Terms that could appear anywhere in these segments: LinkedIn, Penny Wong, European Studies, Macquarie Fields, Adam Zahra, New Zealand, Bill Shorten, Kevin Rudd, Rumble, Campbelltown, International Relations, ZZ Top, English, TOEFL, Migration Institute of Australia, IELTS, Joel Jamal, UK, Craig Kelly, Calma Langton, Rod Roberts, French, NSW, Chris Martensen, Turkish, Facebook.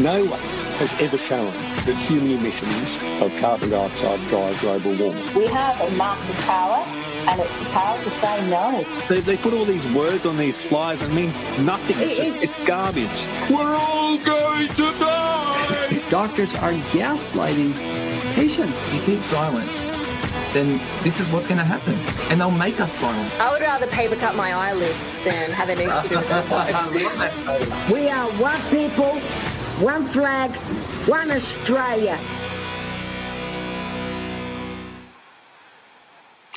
No one has ever shown that human emissions of carbon dioxide drive global warming. We have a massive power, and it's the power to say no. They put all these words on these flyers and it means nothing. It's garbage. We're all going to die! Doctors are gaslighting patients. If you keep silent, then this is what's going to happen, and they'll make us silent. I would rather paper cut my eyelids than have an issue with that. We are one people, one flag, one Australia.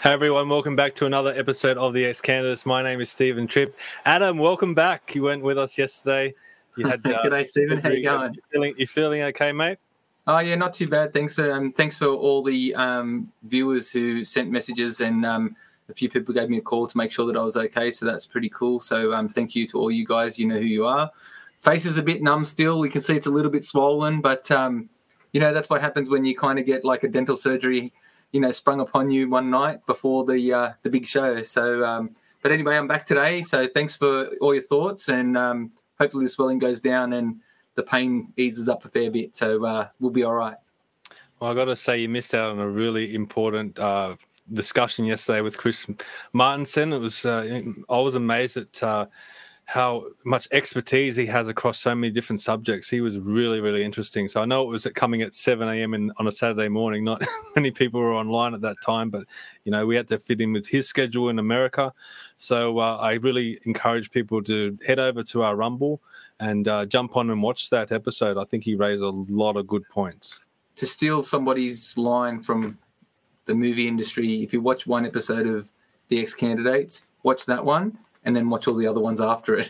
Hey everyone, welcome back to another episode of the ExCandidates. My name is Steven Tripp. Adam, welcome back. You weren't with us yesterday. You had G'day, Steven. How you going? You feeling okay, mate? Oh yeah, not too bad. Thanks for all the viewers who sent messages, and a few people gave me a call to make sure that I was okay. So that's pretty cool. So thank you to all you guys. You know who you are. Face is a bit numb still. We can see it's a little bit swollen, but that's what happens when you kind of get like a dental surgery, sprung upon you one night before the big show. So, but anyway, I'm back today. So thanks for all your thoughts, and hopefully the swelling goes down and the pain eases up a fair bit, so we'll be all right. Well, I got to say you missed out on a really important discussion yesterday with Chris Martensen. It was I was amazed at how much expertise he has across so many different subjects. He was really, really interesting. So I know it was coming at 7 a.m. on a Saturday morning. Not many people were online at that time, but, we had to fit in with his schedule in America. So I really encourage people to head over to our Rumble and jump on and watch that episode. I think he raised a lot of good points. To steal somebody's line from the movie industry, if you watch one episode of The ExCandidates, watch that one, and then watch all the other ones after it.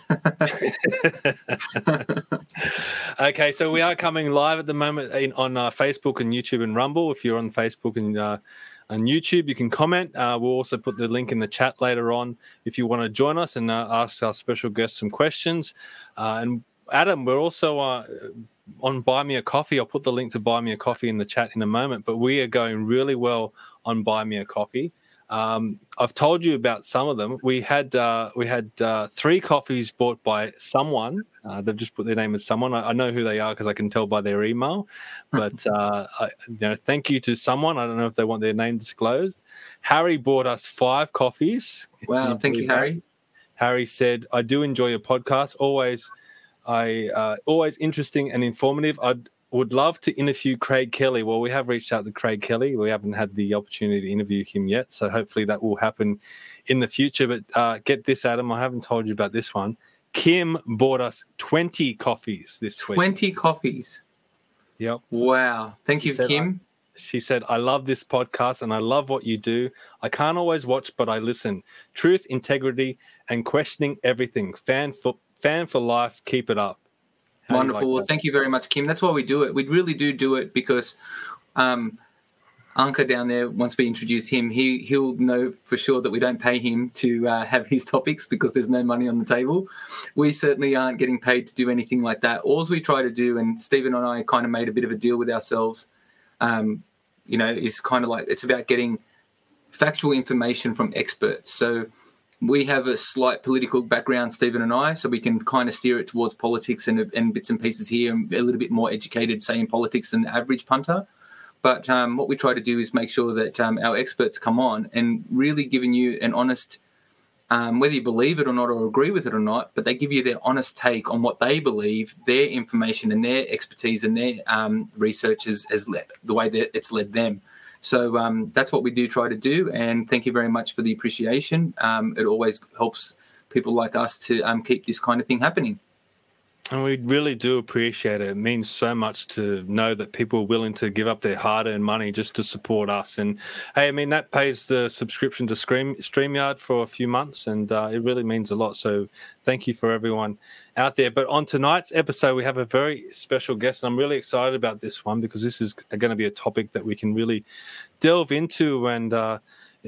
Okay, so we are coming live at the moment on Facebook and YouTube and Rumble. If you're on Facebook and YouTube, you can comment. We'll also put the link in the chat later on if you want to join us and ask our special guests some questions. And Adam, we're also on Buy Me a Coffee. I'll put the link to Buy Me a Coffee in the chat in a moment, but we are going really well on Buy Me a Coffee. I've told you about some of them. We had 3 coffees bought by someone. They've just put their name as someone. I know who they are because I can tell by their email. But thank you to someone. I don't know if they want their name disclosed. Harry bought us 5 coffees. Wow, thank you, Harry. Harry said, "I do enjoy your podcast. Always interesting and informative. Would love to interview Craig Kelly." Well, we have reached out to Craig Kelly. We haven't had the opportunity to interview him yet, so hopefully that will happen in the future. But get this, Adam, I haven't told you about this one. Kim bought us 20 coffees this week. 20 coffees? Yep. Wow. Thank you, Kim. She said, "I love this podcast and I love what you do. I can't always watch, but I listen. Truth, integrity, and questioning everything. Fan for life. Keep it up." Wonderful. Well, thank you very much, Kim. That's why we do it. We really do it because Anka down there, once we introduce him, he'll know for sure that we don't pay him to have his topics because there's no money on the table. We certainly aren't getting paid to do anything like that. All we try to do, and Stephen and I kind of made a bit of a deal with ourselves, is kind of like it's about getting factual information from experts. So we have a slight political background, Stephen and I, so we can kind of steer it towards politics and bits and pieces here, and a little bit more educated, say, in politics than the average punter. But what we try to do is make sure that our experts come on and really giving you an honest, whether you believe it or not or agree with it or not, but they give you their honest take on what they believe, their information and their expertise and their research has led, the way that it's led them. So that's what we do try to do, and thank you very much for the appreciation. It always helps people like us to keep this kind of thing happening. And we really do appreciate it. It means so much to know that people are willing to give up their hard-earned money just to support us. And, hey, that pays the subscription to StreamYard for a few months, and it really means a lot. So thank you for everyone out there. But on tonight's episode, we have a very special guest, and I'm really excited about this one because this is going to be a topic that we can really delve into, and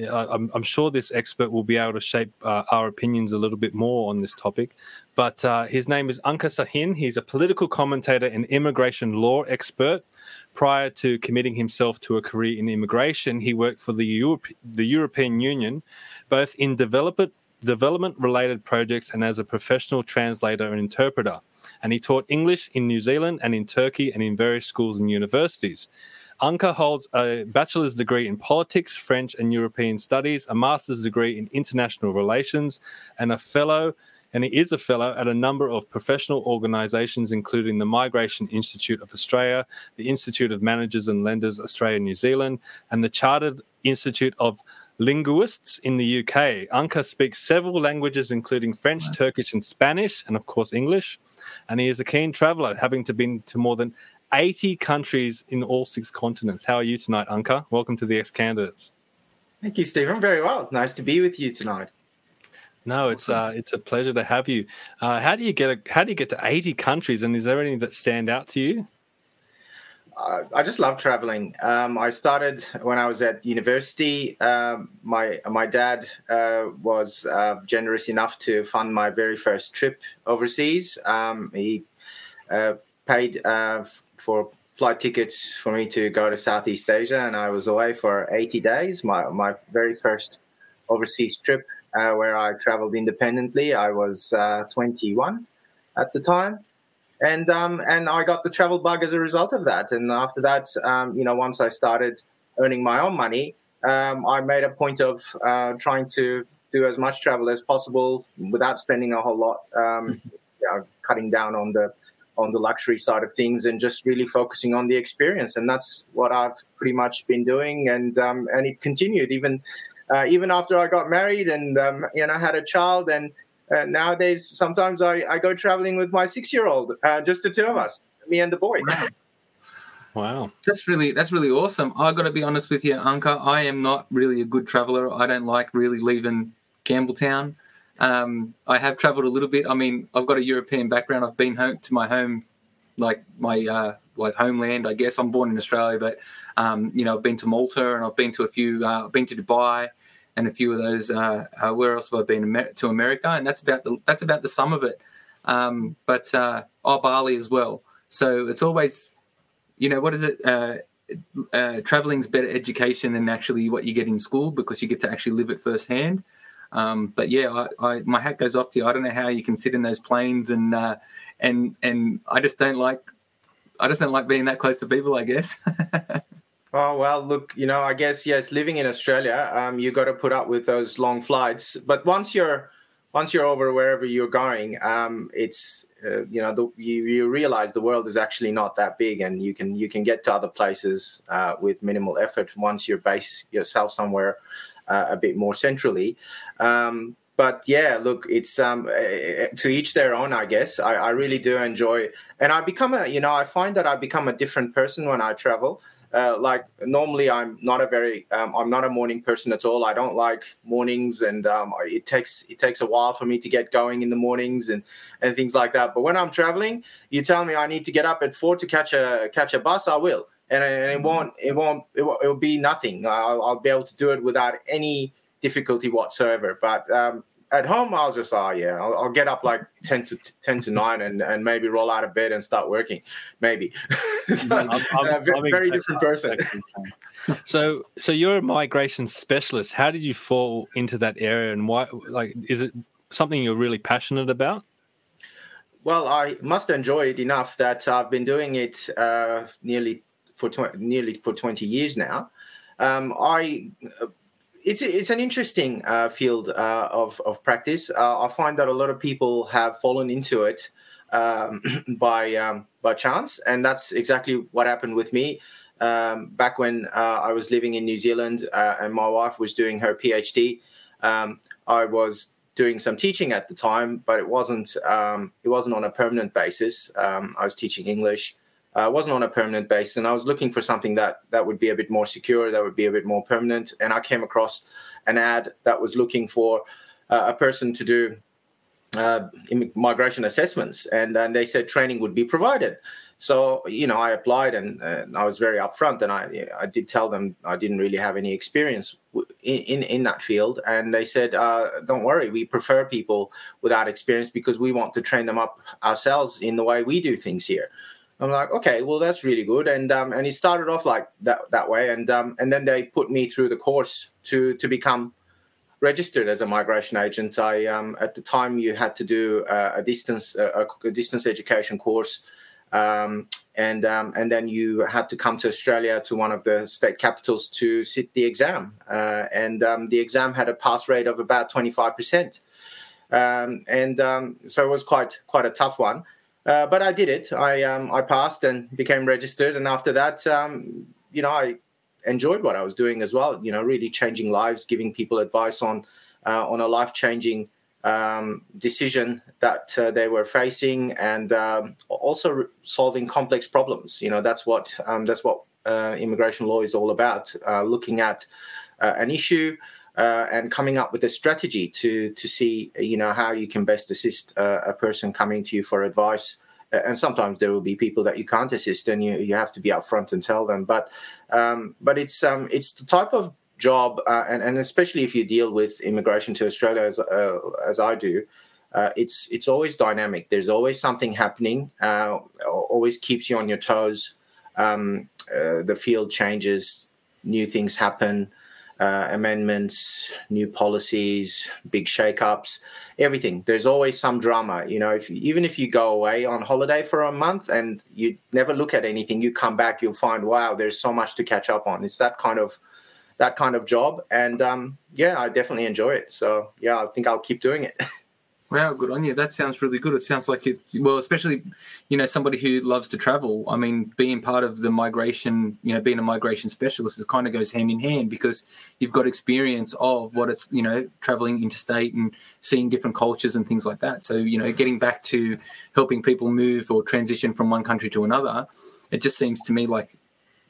I'm sure this expert will be able to shape our opinions a little bit more on this topic. But his name is Anka Sahin. He's a political commentator and immigration law expert. Prior to committing himself to a career in immigration, he worked for the European Union, both in development-related projects and as a professional translator and interpreter. and he taught English in New Zealand and in Turkey and in various schools and universities. Anka holds a bachelor's degree in politics, French and European studies, a master's degree in international relations, and he is a fellow at a number of professional organisations, including the Migration Institute of Australia, the Institute of Managers and Leaders Australia and New Zealand, and the Chartered Institute of Linguists in the UK. Anka speaks several languages, including French, Turkish and Spanish, and of course English. And he is a keen traveller, having been to more than 80 countries in all six continents. How are you tonight, Anka? Welcome to the ExCandidates. Thank you, Steve. I'm very well. Nice to be with you tonight. No, it's a pleasure to have you. How do you get to 80 countries, and is there any that stand out to you? I just love traveling. I started when I was at university. My dad was generous enough to fund my very first trip overseas. He paid for flight tickets for me to go to Southeast Asia, and I was away for 80 days. My very first overseas trip, where I traveled independently. I was 21 at the time. And I got the travel bug as a result of that. And after that, once I started earning my own money, I made a point of trying to do as much travel as possible without spending a whole lot, cutting down on the luxury side of things and just really focusing on the experience. And that's what I've pretty much been doing. And it continued even after I got married and had a child. And nowadays, sometimes I go traveling with my 6-year-old, just the two of us, me and the boy. Wow. That's really awesome. I got to be honest with you, Anka, I am not really a good traveller. I don't like really leaving Campbelltown. I have travelled a little bit. I mean, I've got a European background. I've been home to my home, like my homeland, I guess. I'm born in Australia, but I've been to Malta, and I've been to a few. I've been to Dubai, and a few of those. Where else have I been? To America, and that's about the sum of it. But Bali as well. So it's always, what is it? Traveling's better education than actually what you get in school, because you get to actually live it firsthand. My hat goes off to you. I don't know how you can sit in those planes, and I just don't like being that close to people, I guess. Oh, well, look, I guess, yes, living in Australia, you got to put up with those long flights. But once you're over wherever you're going, it's you realize the world is actually not that big, and you can get to other places with minimal effort once you base yourself somewhere a bit more centrally. But yeah, look, it's to each their own, I guess. I really do enjoy, and I find that I become a different person when I travel. Like normally, I'm not a morning person at all. I don't like mornings, and it takes a while for me to get going in the mornings and things like that. But when I'm traveling, you tell me I need to get up at 4 to catch a bus, I will, and it'll be nothing. I'll be able to do it without any difficulty whatsoever. But at home, I'll just I'll get up like 10 to 9 and maybe roll out of bed and start working, maybe. So, I'm very different person. So you're a migration specialist. How did you fall into that area, and why? Like, is it something you're really passionate about? Well, I must enjoy it enough that I've been doing it nearly for 20 years now. It's an interesting field of practice. I find that a lot of people have fallen into it by chance, and that's exactly what happened with me. Back when I was living in New Zealand and my wife was doing her PhD, I was doing some teaching at the time, but it wasn't on a permanent basis. I was teaching English. I wasn't on a permanent basis, and I was looking for something that would be a bit more secure, that would be a bit more permanent. And I came across an ad that was looking for a person to do migration assessments, and they said training would be provided. So, I applied, and I was very upfront, and I did tell them I didn't really have any experience in that field. And they said, don't worry, we prefer people without experience because we want to train them up ourselves in the way we do things here. I'm like, okay, well, that's really good, and it started off like that way, and then they put me through the course to become registered as a migration agent, I at the time you had to do a distance education course, and then you had to come to Australia to one of the state capitals to sit the exam, and the exam had a pass rate of about 25%, and so it was quite a tough one. But I did it. I passed and became registered, and after that, I enjoyed what I was doing as well. You know, really changing lives, giving people advice on a life-changing decision that they were facing, and also solving complex problems. You know, that's what immigration law is all about. Looking at an issue. And coming up with a strategy to see, you know, how you can best assist a person coming to you for advice. And sometimes there will be people that you can't assist, and you have to be upfront and tell them. But it's the type of job, and especially if you deal with immigration to Australia as I do, it's always dynamic. There's always something happening. Always keeps you on your toes. The field changes, new things happen. Amendments, new policies, big shake-ups, everything. There's always some drama. You know, even if you go away on holiday for a month and you never look at anything, you come back, you'll find, wow, there's so much to catch up on. It's that kind of job. And, I definitely enjoy it. So, yeah, I think I'll keep doing it. Wow, good on you. That sounds really good. It sounds like especially, you know, somebody who loves to travel. I mean, being part of the migration, you know, being a migration specialist, it kind of goes hand in hand because you've got experience of what it's, you know, traveling interstate and seeing different cultures and things like that. So, you know, getting back to helping people move or transition from one country to another, it just seems to me like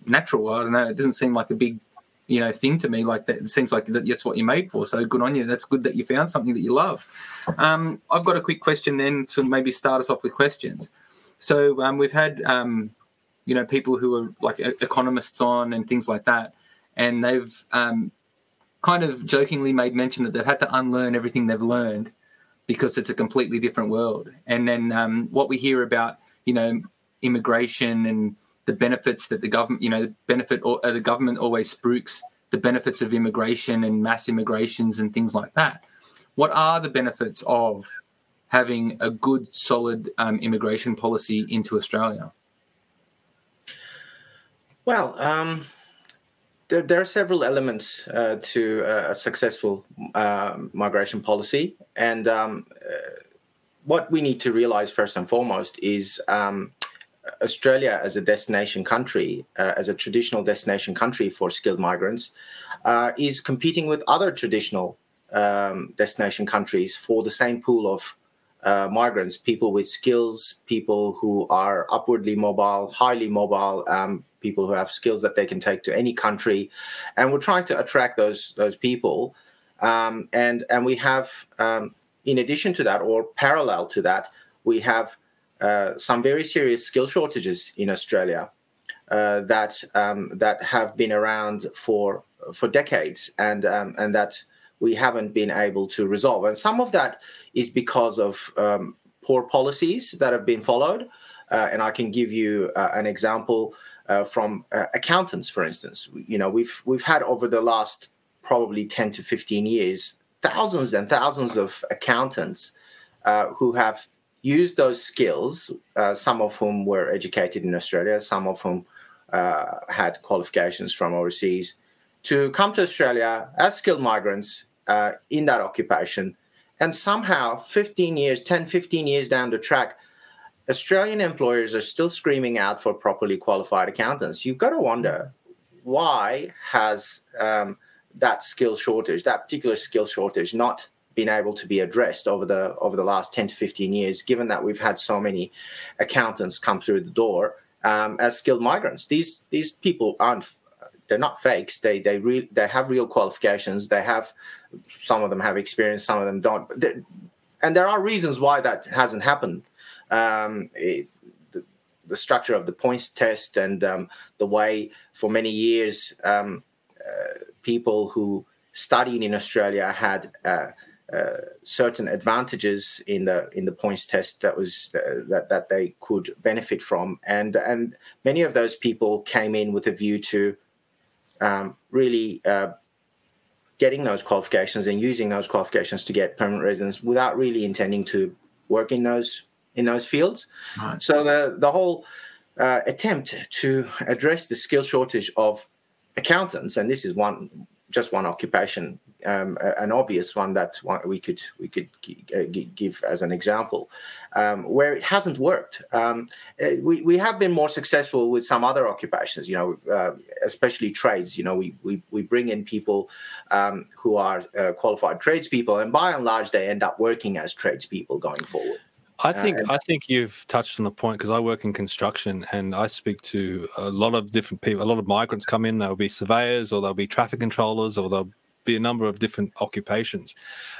natural. I don't know. It doesn't seem like a big, you know, thing to me like that. It seems like that's what you're made for. So good on you. That's good that you found something that you love. I've got a quick question then to maybe start us off with questions. So we've had, you know, people who are like economists on and things like that, and they've kind of jokingly made mention that they've had to unlearn everything they've learned because it's a completely different world. And then what we hear about, you know, immigration and the benefits that the government, you know, the government always spooks the benefits of immigration and mass immigrations and things like that. What are the benefits of having a good, solid immigration policy into Australia? Well, there are several elements to a successful migration policy. And what we need to realise first and foremost is Australia as a destination country, as a traditional destination country for skilled migrants, is competing with other traditional destination countries for the same pool of migrants, people with skills, people who are upwardly mobile, highly mobile, people who have skills that they can take to any country. And we're trying to attract those people. And we have, in addition to that or parallel to that, we have some very serious skill shortages in Australia that have been around for decades, and that we haven't been able to resolve. And some of that is because of poor policies that have been followed. And I can give you an example from accountants, for instance. You know, we've had over the last probably 10 to 15 years thousands and thousands of accountants who have use those skills, some of whom were educated in Australia, some of whom had qualifications from overseas, to come to Australia as skilled migrants in that occupation. And somehow 15 years down the track, Australian employers are still screaming out for properly qualified accountants. You've got to wonder, why has that particular skill shortage, not been able to be addressed over the last 10 to 15 years, given that we've had so many accountants come through the door as skilled migrants? These people they're not fakes. They have real qualifications. They have, some of them have experience, some of them don't. And there are reasons why that hasn't happened. The structure of the points test and the way for many years people who studied in Australia had certain advantages in the points test that was that they could benefit from, and many of those people came in with a view to really getting those qualifications and using those qualifications to get permanent residence without really intending to work in those fields. Right. So the whole attempt to address the skill shortage of accountants, and this is one occupation, an obvious one that we could give as an example, where it hasn't worked. We have been more successful with some other occupations, especially trades. We bring in people who are qualified tradespeople, and by and large, they end up working as tradespeople going forward. I think you've touched on the point, because I work in construction and I speak to a lot of different people. A lot of migrants come in. They'll be surveyors, or they'll be traffic controllers, or they'll be a number of different occupations.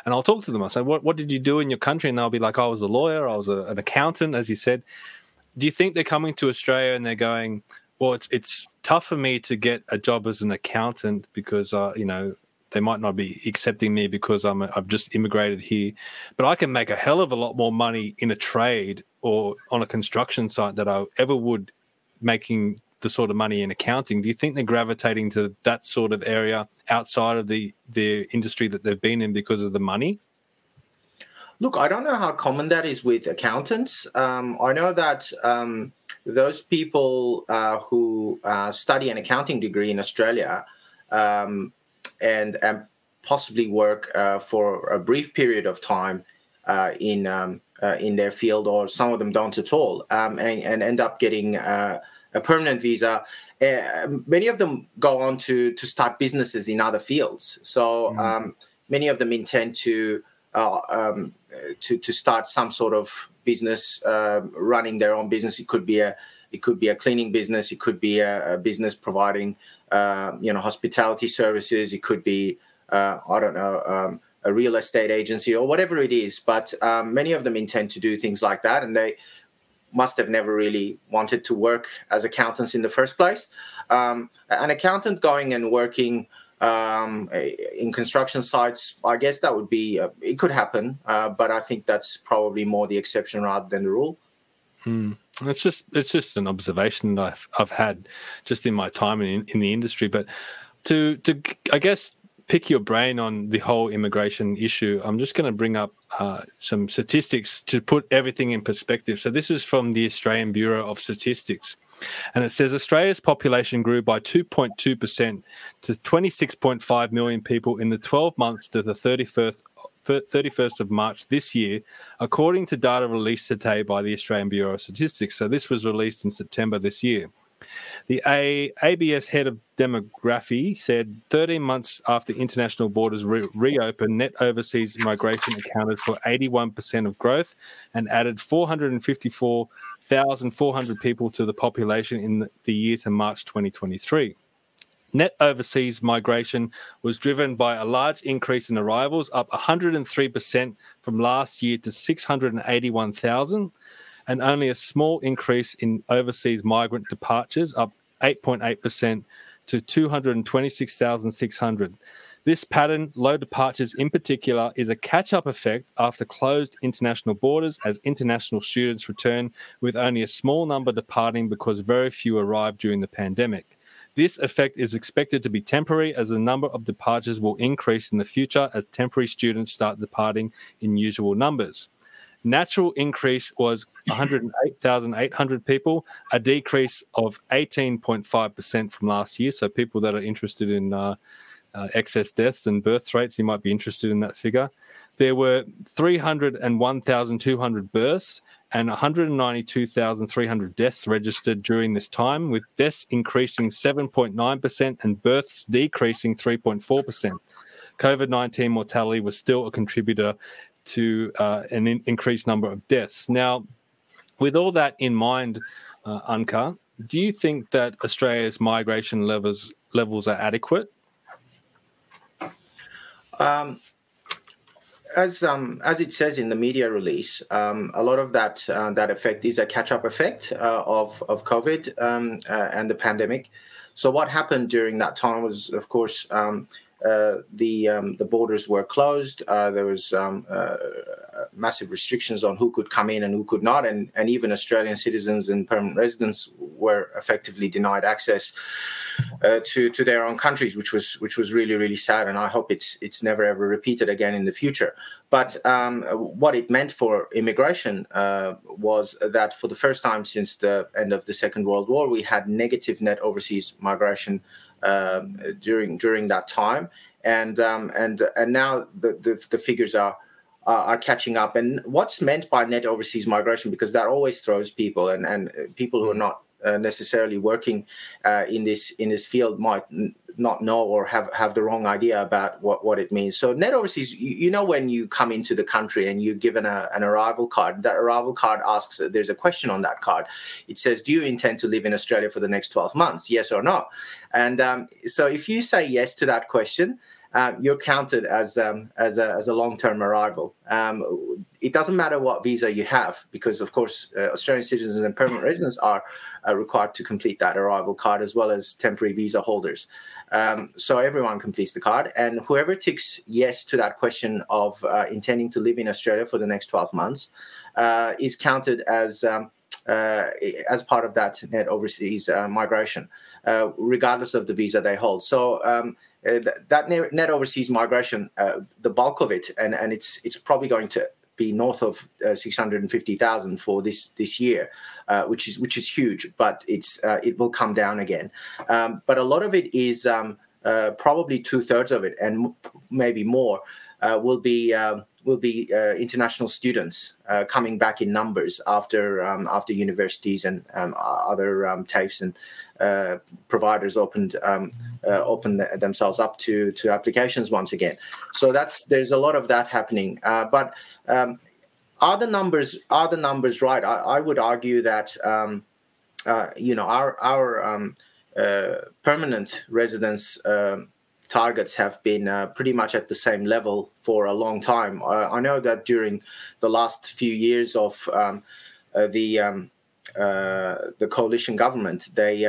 And I'll talk to them. I say, what did you do in your country? And they'll be like, I was a lawyer. I was an accountant, as you said. Do you think they're coming to Australia and they're going, well, it's tough for me to get a job as an accountant because, they might not be accepting me because I've just immigrated here, but I can make a hell of a lot more money in a trade or on a construction site than I ever would making the sort of money in accounting? Do you think they're gravitating to that sort of area outside of the industry that they've been in because of the money? Look, I don't know how common that is with accountants. I know that those people who study an accounting degree in Australia and possibly work for a brief period of time in their field, or some of them don't at all, and end up getting a permanent visa. Many of them go on to start businesses in other fields. So many of them intend to start some sort of business, running their own business. It could be a cleaning business. It could be a business providing, hospitality services. It could be, a real estate agency or whatever it is. But many of them intend to do things like that, and they must have never really wanted to work as accountants in the first place. An accountant going and working in construction sites, I guess that would be, it could happen, but I think that's probably more the exception rather than the rule. It's just an observation that I've had just in my time in the industry. But to I guess pick your brain on the whole immigration issue, I'm just going to bring up some statistics to put everything in perspective. So this is from the Australian Bureau of Statistics, and it says Australia's population grew by 2.2% to 26.5 million people in the 12 months to the 31st of March this year, according to data released today by the Australian Bureau of Statistics. So this was released in September this year. The ABS head of demography said 13 months after international borders reopened, net overseas migration accounted for 81% of growth and added 454,400 people to the population in the year to March 2023. Net overseas migration was driven by a large increase in arrivals, up 103% from last year to 681,000, and only a small increase in overseas migrant departures, up 8.8% to 226,600. This pattern, low departures in particular, is a catch-up effect after closed international borders as international students return, with only a small number departing because very few arrived during the pandemic. This effect is expected to be temporary, as the number of departures will increase in the future as temporary students start departing in usual numbers. Natural increase was 108,800 people, a decrease of 18.5% from last year. So people that are interested in excess deaths and birth rates, you might be interested in that figure. There were 301,200 births and 192,300 deaths registered during this time, with deaths increasing 7.9% and births decreasing 3.4%. COVID-19 mortality was still a contributor to an increased number of deaths. Now, with all that in mind, Anka, do you think that Australia's migration levels are adequate? As it says in the media release, a lot of that effect is a catch-up effect of COVID and the pandemic. So what happened during that time was, of course, the borders were closed. There was massive restrictions on who could come in and who could not, and even Australian citizens and permanent residents were effectively denied access to their own countries, which was really, really sad. And I hope it's never ever repeated again in the future. But what it meant for immigration was that for the first time since the end of the Second World War, we had negative net overseas migration during that time, and now the figures are catching up. And what's meant by net overseas migration, because that always throws people, and people who are not necessarily working in this field might not know or have the wrong idea about what it means. So net overseas, you know, when you come into the country and you're given an arrival card, that arrival card asks, there's a question on that card. It says, do you intend to live in Australia for the next 12 months? Yes or no? And so if you say yes to that question, you're counted as a long-term arrival. It doesn't matter what visa you have, because, of course, Australian citizens and permanent residents are required to complete that arrival card, as well as temporary visa holders. So everyone completes the card, and whoever ticks yes to that question of intending to live in Australia for the next 12 months is counted as part of that net overseas migration, regardless of the visa they hold. So that net overseas migration, the bulk of it, and it's probably going to be north of 650,000 for this year, which is huge. But it will come down again. But a lot of it is probably 2/3 of it, and maybe more, will be international students coming back in numbers after universities and other TAFEs and providers opened themselves up to applications once again. So there's a lot of that happening. But are the numbers right? I would argue that our permanent residents targets have been pretty much at the same level for a long time. I know that during the last few years of the coalition government, they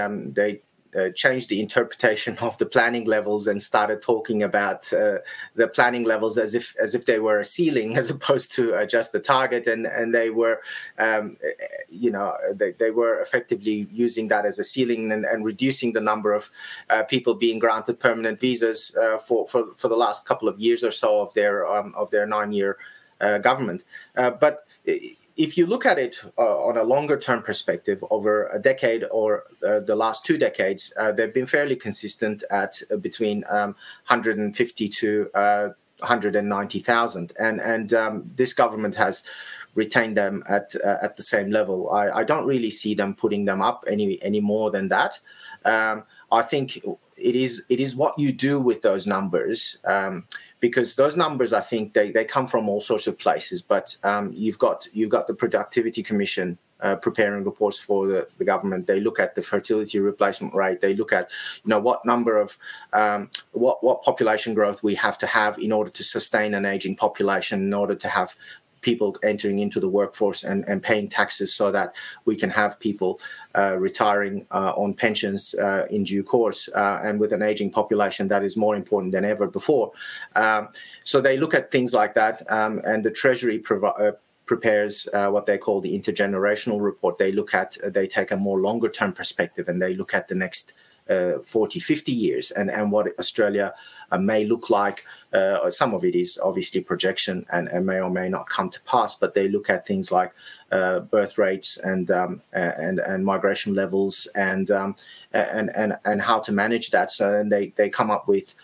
changed the interpretation of the planning levels and started talking about the planning levels as if they were a ceiling as opposed to just the target, and they were, they were effectively using that as a ceiling and reducing the number of people being granted permanent visas for the last couple of years or so of their 9-year government, but. If you look at it on a longer-term perspective, over a decade or the last two decades, they've been fairly consistent at between 150 to 190,000, and this government has retained them at the same level. I don't really see them putting them up any more than that. I think it is what you do with those numbers. Because those numbers, I think, they come from all sorts of places. But you've got the Productivity Commission preparing reports for the government. They look at the fertility replacement rate. They look at what number of what population growth we have to have in order to sustain an aging population, in order to have people entering into the workforce and paying taxes so that we can have people retiring on pensions in due course, and with an aging population that is more important than ever before. So they look at things like that, and the Treasury prepares what they call the intergenerational report. They take a more longer term perspective, and they look at the next 40, 50 years and what Australia may look like. Some of it is obviously projection and may or may not come to pass, but they look at things like birth rates and migration levels and how to manage that. So then they come up with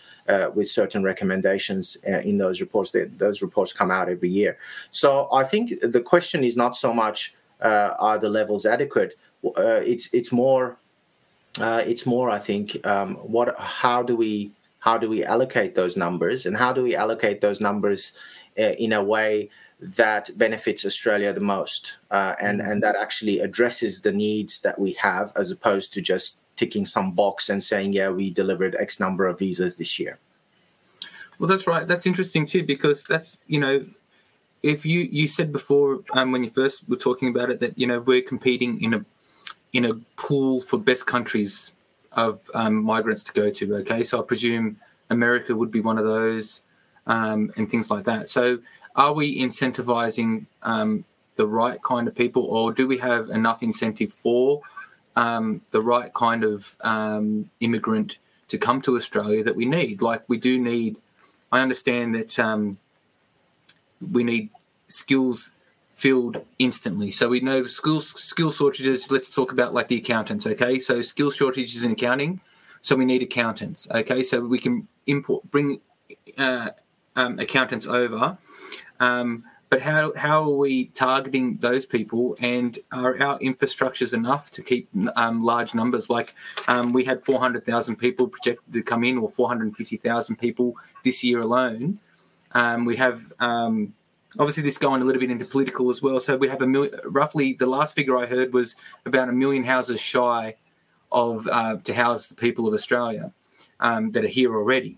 certain recommendations in those reports. Those reports come out every year. So I think the question is not so much are the levels adequate. It's more, I think, how do we allocate those numbers, and how do we allocate those numbers in a way that benefits Australia the most, and that actually addresses the needs that we have, as opposed to just ticking some box and saying, yeah, we delivered X number of visas this year. Well, that's right. That's interesting too, because that's if you said before when you first were talking about it that we're competing in a pool for best countries of migrants to go to, okay? So I presume America would be one of those and things like that. So are we incentivising the right kind of people, or do we have enough incentive for the right kind of immigrant to come to Australia that we need. Like, we do need, I understand that we need skills filled instantly. So we know skill shortages. Let's talk about like the accountants, okay? So skill shortages in accounting. So we need accountants, okay? So we can bring accountants over. But how are we targeting those people, and are our infrastructures enough to keep large numbers? Like we had 400,000 people projected to come in, or 450,000 people this year alone. We have obviously this going a little bit into political as well. So we have roughly the last figure I heard was about 1 million houses shy of to house the people of Australia that are here already.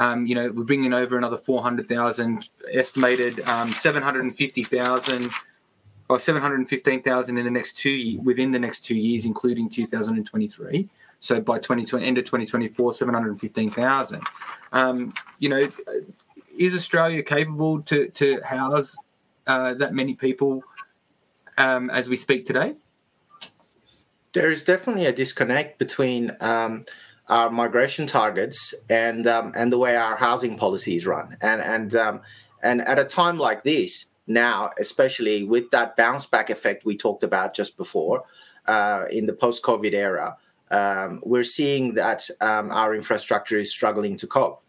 You know, we're bringing over another 400,000, estimated 750,000 or 715,000 within the next 2 years, including 2023. So by end of 2024, 715,000. You know, is Australia capable to house that many people as we speak today? There is definitely a disconnect between our migration targets and the way our housing policy is run, and at a time like this now, especially with that bounce back effect we talked about just before, in the post-COVID era, we're seeing that our infrastructure is struggling to cope,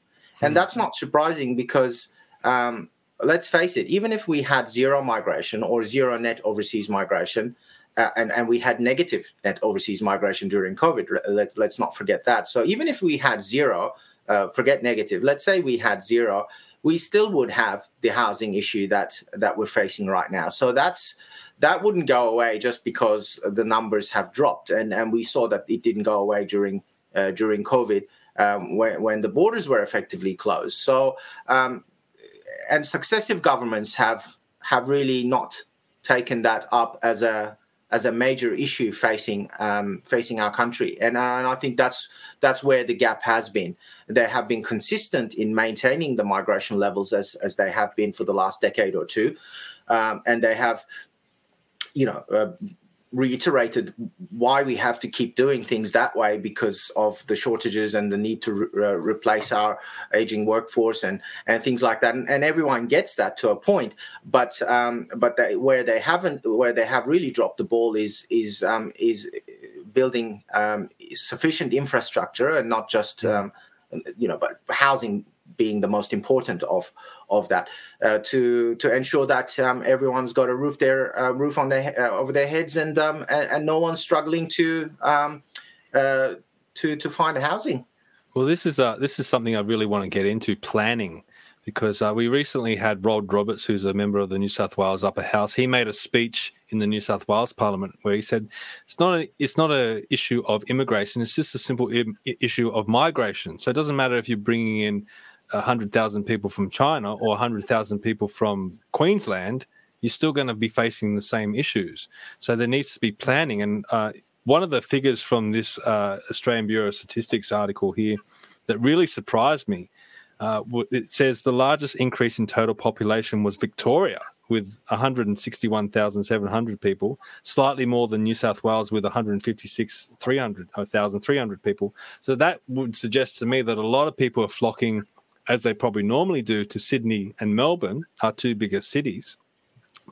and that's not surprising because let's face it, even if we had zero migration or zero net overseas migration. And we had negative net overseas migration during COVID. Let's not forget that. So even if we had zero, forget negative, let's say we had zero, we still would have the housing issue that we're facing right now. So that wouldn't go away just because the numbers have dropped. And we saw that it didn't go away during COVID when the borders were effectively closed. So and successive governments have really not taken that up as a major issue facing our country, and I think that's where the gap has been. They have been consistent in maintaining the migration levels as they have been for the last decade or two, and they have, you know, reiterated why we have to keep doing things that way because of the shortages and the need to replace our aging workforce and things like that, and everyone gets that to a point, but where they have really dropped the ball is building sufficient infrastructure, and not just but housing being the most important of that, to ensure that everyone's got a roof on over their heads, and no one's struggling to find housing. Well, this is something I really want to get into, planning, because we recently had Rod Roberts, who's a member of the New South Wales Upper House. He made a speech in the New South Wales Parliament where he said it's not a issue of immigration. It's just a simple issue of migration. So it doesn't matter if you're bringing in 100,000 people from China or 100,000 people from Queensland, you're still going to be facing the same issues. So there needs to be planning. And one of the figures from this Australian Bureau of Statistics article here that really surprised me, it says the largest increase in total population was Victoria with 161,700 people, slightly more than New South Wales with 156,300 people. So that would suggest to me that a lot of people are flocking, as they probably normally do, to Sydney and Melbourne, our two biggest cities.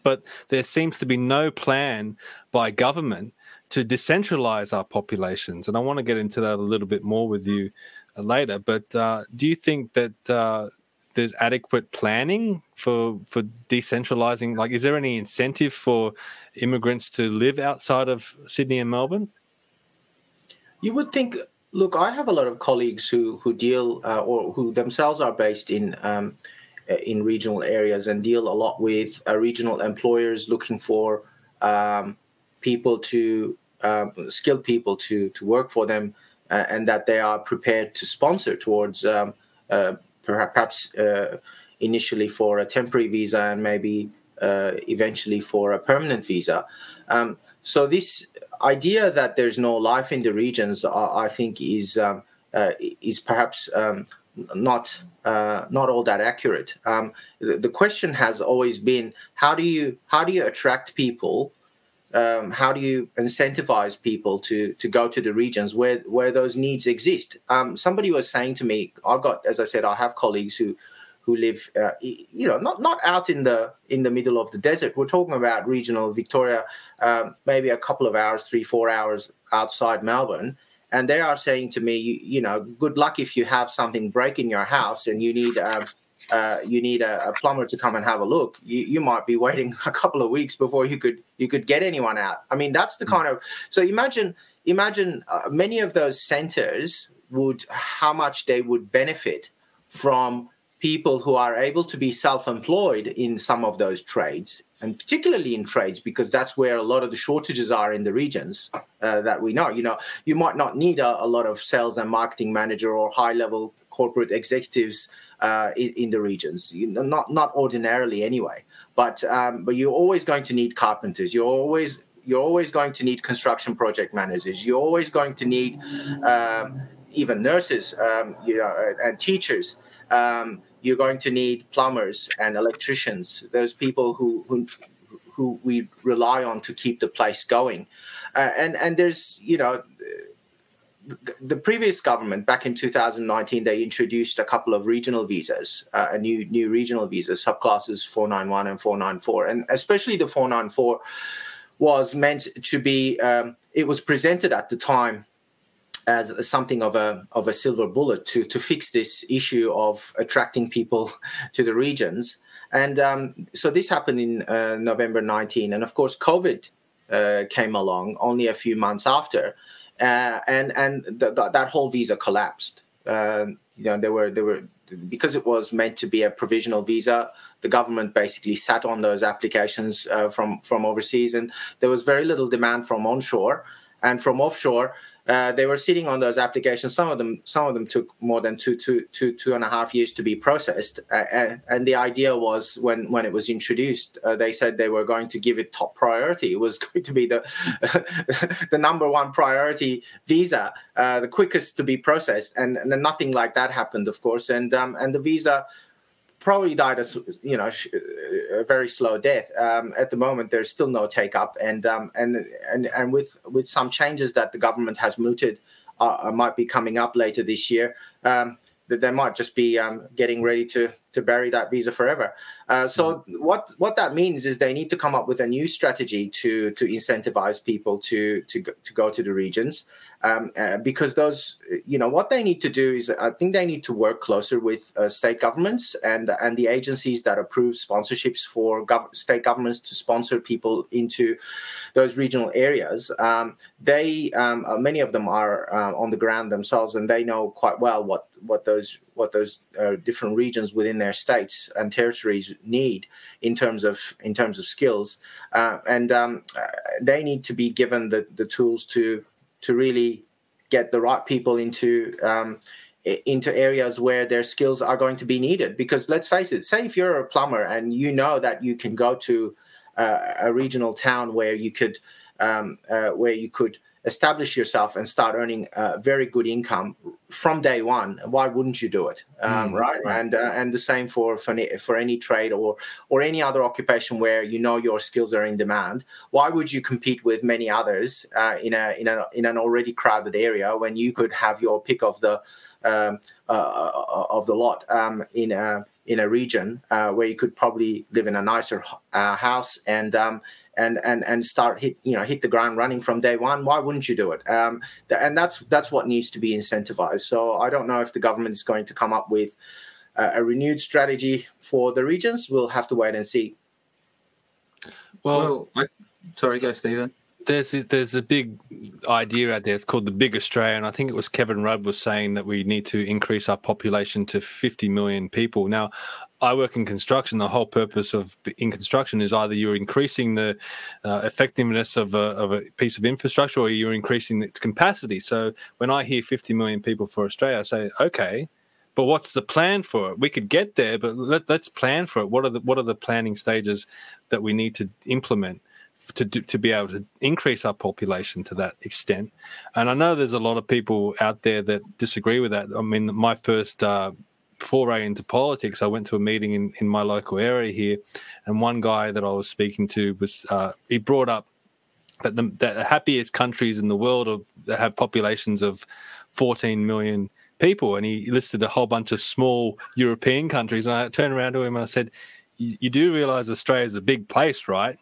But there seems to be no plan by government to decentralise our populations. And I want to get into that a little bit more with you later. But do you think that there's adequate planning for decentralising? Like, is there any incentive for immigrants to live outside of Sydney and Melbourne? You would think... Look, I have a lot of colleagues who deal or who themselves are based in regional areas and deal a lot with regional employers looking for skilled people to work for them, and that they are prepared to sponsor towards perhaps initially for a temporary visa and maybe eventually for a permanent visa. So this idea that there's no life in the regions, I think, is perhaps not all that accurate. The question has always been, how do you attract people how do you incentivize people to go to the regions where those needs exist? Somebody was saying to me, I've got, as I said, I have colleagues who live, not out in the middle of the desert. We're talking about regional Victoria, maybe a couple of hours, 3-4 hours outside Melbourne. And they are saying to me, you know, good luck if you have something break in your house and you need a plumber to come and have a look. You might be waiting a couple of weeks before you could get anyone out. I mean, that's the kind of, so imagine many of those centers would, how much they would benefit from people who are able to be self-employed in some of those trades, and particularly in trades, because that's where a lot of the shortages are in the regions that we know. You know, you might not need a lot of sales and marketing manager or high-level corporate executives in the regions, you know, not ordinarily anyway. But you're always going to need carpenters. You're always going to need construction project managers. You're always going to need even nurses, and teachers. You're going to need plumbers and electricians, those people who we rely on to keep the place going. And there's, you know, the previous government back in 2019, they introduced a couple of regional visas, a new regional visa, subclasses 491 and 494. And especially the 494 was meant to be, it was presented at the time as something of a silver bullet to fix this issue of attracting people to the regions. And so this happened in November 19. And, of course, COVID came along only a few months after. And that whole visa collapsed. There were because it was meant to be a provisional visa, the government basically sat on those applications from overseas. And there was very little demand from onshore. And from offshore, they were sitting on those applications. Some of them took more than 2.5 years to be processed. And the idea was, when it was introduced, they said they were going to give it top priority. It was going to be the number one priority visa, the quickest to be processed. And then nothing like that happened, of course. And the visa probably died a very slow death. At the moment, there's still no take up, and with some changes that the government has mooted, might be coming up later this year. That they might just be getting ready to bury that visa forever. What that means is they need to come up with a new strategy to incentivize people to go to the regions, because those, you know, what they need to do is, I think they need to work closer with state governments and the agencies that approve sponsorships for state governments to sponsor people into those regional areas. Many of them are on the ground themselves, and they know quite well what those different regions within their states and territories need in terms of skills, and they need to be given the tools to really get the right people into areas where their skills are going to be needed. Because let's face it, say if you're a plumber and you know that you can go to a regional town where you could establish yourself and start earning a very good income from day one, why wouldn't you do it? Right. And the same for any trade or any other occupation where you know your skills are in demand. Why would you compete with many others in an already crowded area when you could have your pick of the lot in a region where you could probably live in a nicer house and start hit the ground running from day one? Why wouldn't you do it? And that's what needs to be incentivized. So I don't know if the government is going to come up with a renewed strategy for the regions. We'll have to wait and see. Well, sorry, go Stephen. There's a big idea out there. It's called the Big Australia, and I think it was Kevin Rudd was saying that we need to increase our population to 50 million people. Now, I work in construction. The whole purpose of in construction is either you're increasing the effectiveness of a piece of infrastructure, or you're increasing its capacity. So when I hear 50 million people for Australia, I say, okay, but what's the plan for it? We could get there, but let's plan for it. What are the planning stages that we need to implement to be able to increase our population to that extent? And I know there's a lot of people out there that disagree with that. I mean, my first foray into politics, I went to a meeting in my local area here, and one guy that I was speaking to was he brought up that the happiest countries in the world that have populations of 14 million people, and he listed a whole bunch of small European countries. And I turned around to him and I said, you do realise Australia's a big place, right?